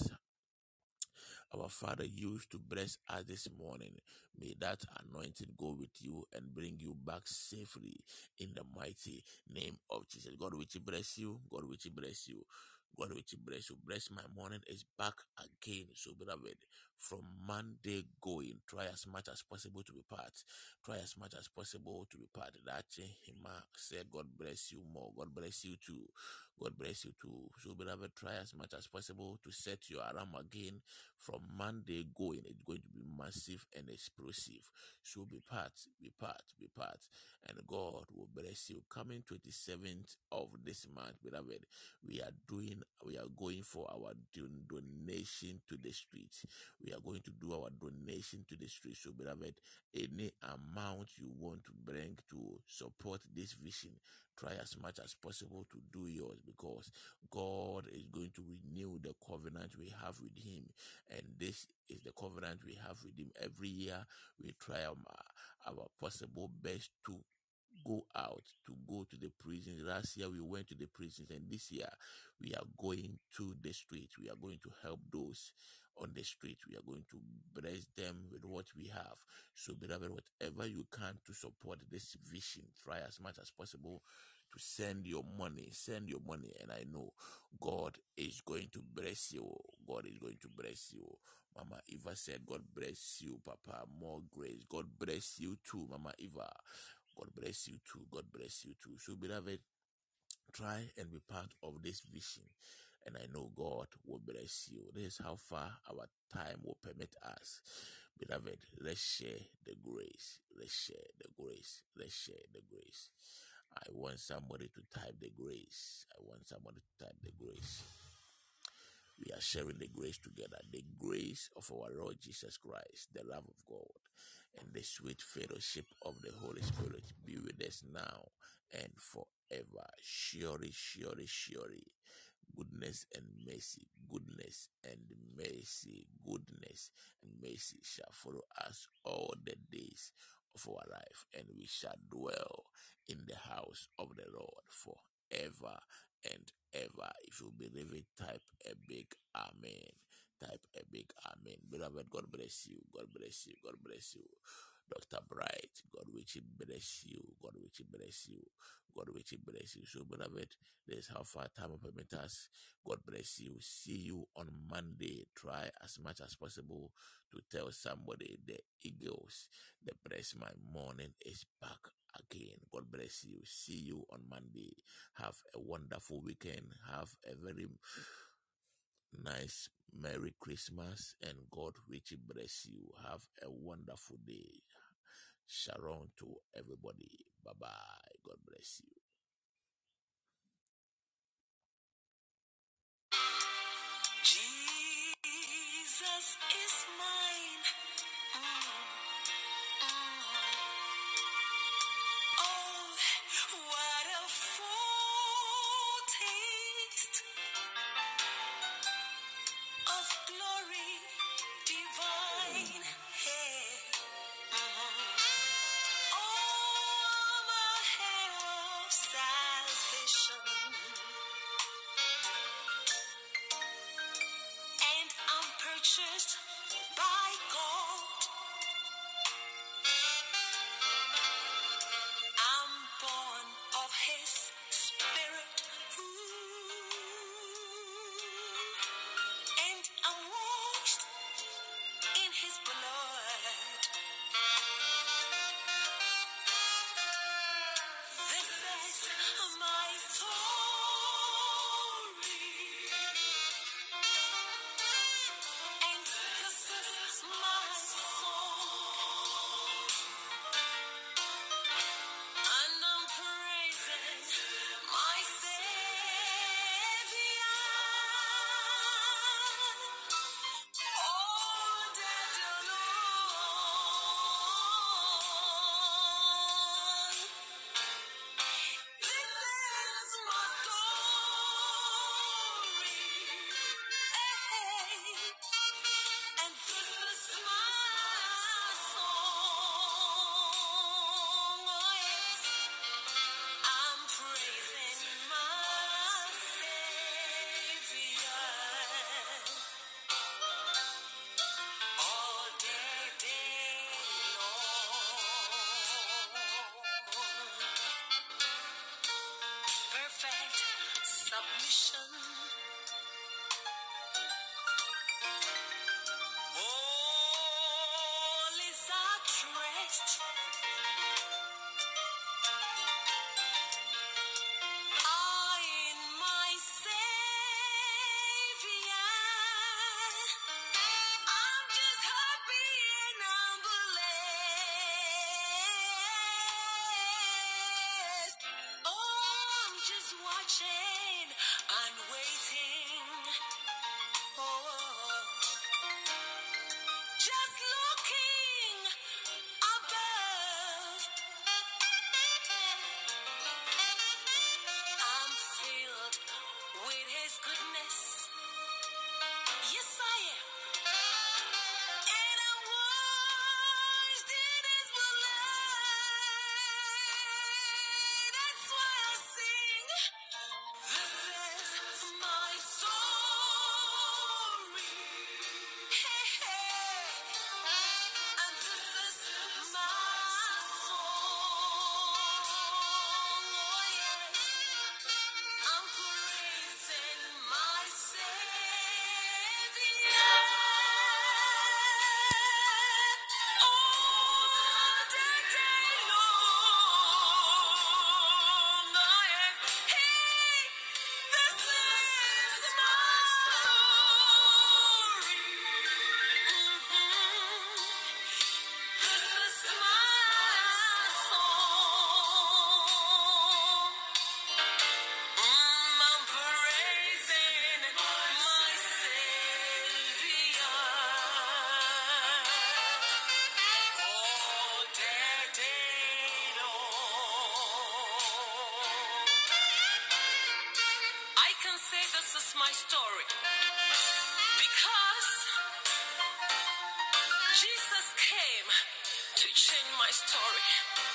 our Father used to bless us this morning. May that anointing go with you and bring you back safely in the mighty name of Jesus. God will bless you. God will bless you. God will bless you. Bless my morning is back again. So beloved, from Monday going, try as much as possible to be part. Try as much as possible to be part. That Hima said, God bless you more. God bless you too. God bless you too. So beloved, try as much as possible to set your alarm again. From Monday going, it's going to be massive and explosive. So be part, be part, be part. And God will bless you. Coming twenty-seventh of this month, beloved, we are doing we are going for our don- donation to the streets. We are going to do our donation to the streets. So, beloved, any amount you want to bring to support this vision, try as much as possible to do yours, because God is going to renew the covenant we have with Him. And this is the covenant we have with Him. Every year, we try our, our possible best to go out, to go to the prisons. Last year we went to the prisons, and this year we are going to the street. We are going to help those on the street. We are going to bless them with what we have. So beloved, whatever you can to support this vision, try as much as possible to send your money, send your money, and I know God is going to bless you. God is going to bless you. Mama Eva said, God bless you, Papa. More grace. God bless you too, Mama Eva. God bless you too. God bless you too. So beloved, try and be part of this vision, and I know God will bless you. This is how far our time will permit us. Beloved, let's share the grace. Let's share the grace. Let's share the grace. I want somebody to type the grace. I want somebody to type the grace. We are sharing the grace together. The grace of our Lord Jesus Christ, the love of God, and the sweet fellowship of the Holy Spirit be with us now and forever. Surely, surely, surely, goodness and mercy, goodness and mercy, goodness and mercy shall follow us all the days of our life, and we shall dwell in the house of the Lord forever and ever. If you believe it, type a big amen. Type a big amen. Beloved, God bless you. God bless you. God bless you. Doctor Bright, God richly bless you. God richly bless you. God richly bless you. So beloved, this is how far time will permit us. God bless you. See you on Monday. Try as much as possible to tell somebody the Eagles, the Bless My Morning is back again. God bless you. See you on Monday. Have a wonderful weekend. Have a very nice Merry Christmas, and God richly bless you. Have a wonderful day. Shalom to everybody. Bye-bye. God bless you. Jesus is mine. Mm. Mm. Oh, what a foretaste of glory divine. Hey. Purchased by God, I'm born of His Spirit, ooh, and I'm washed in His blood. This is my Lord. Story.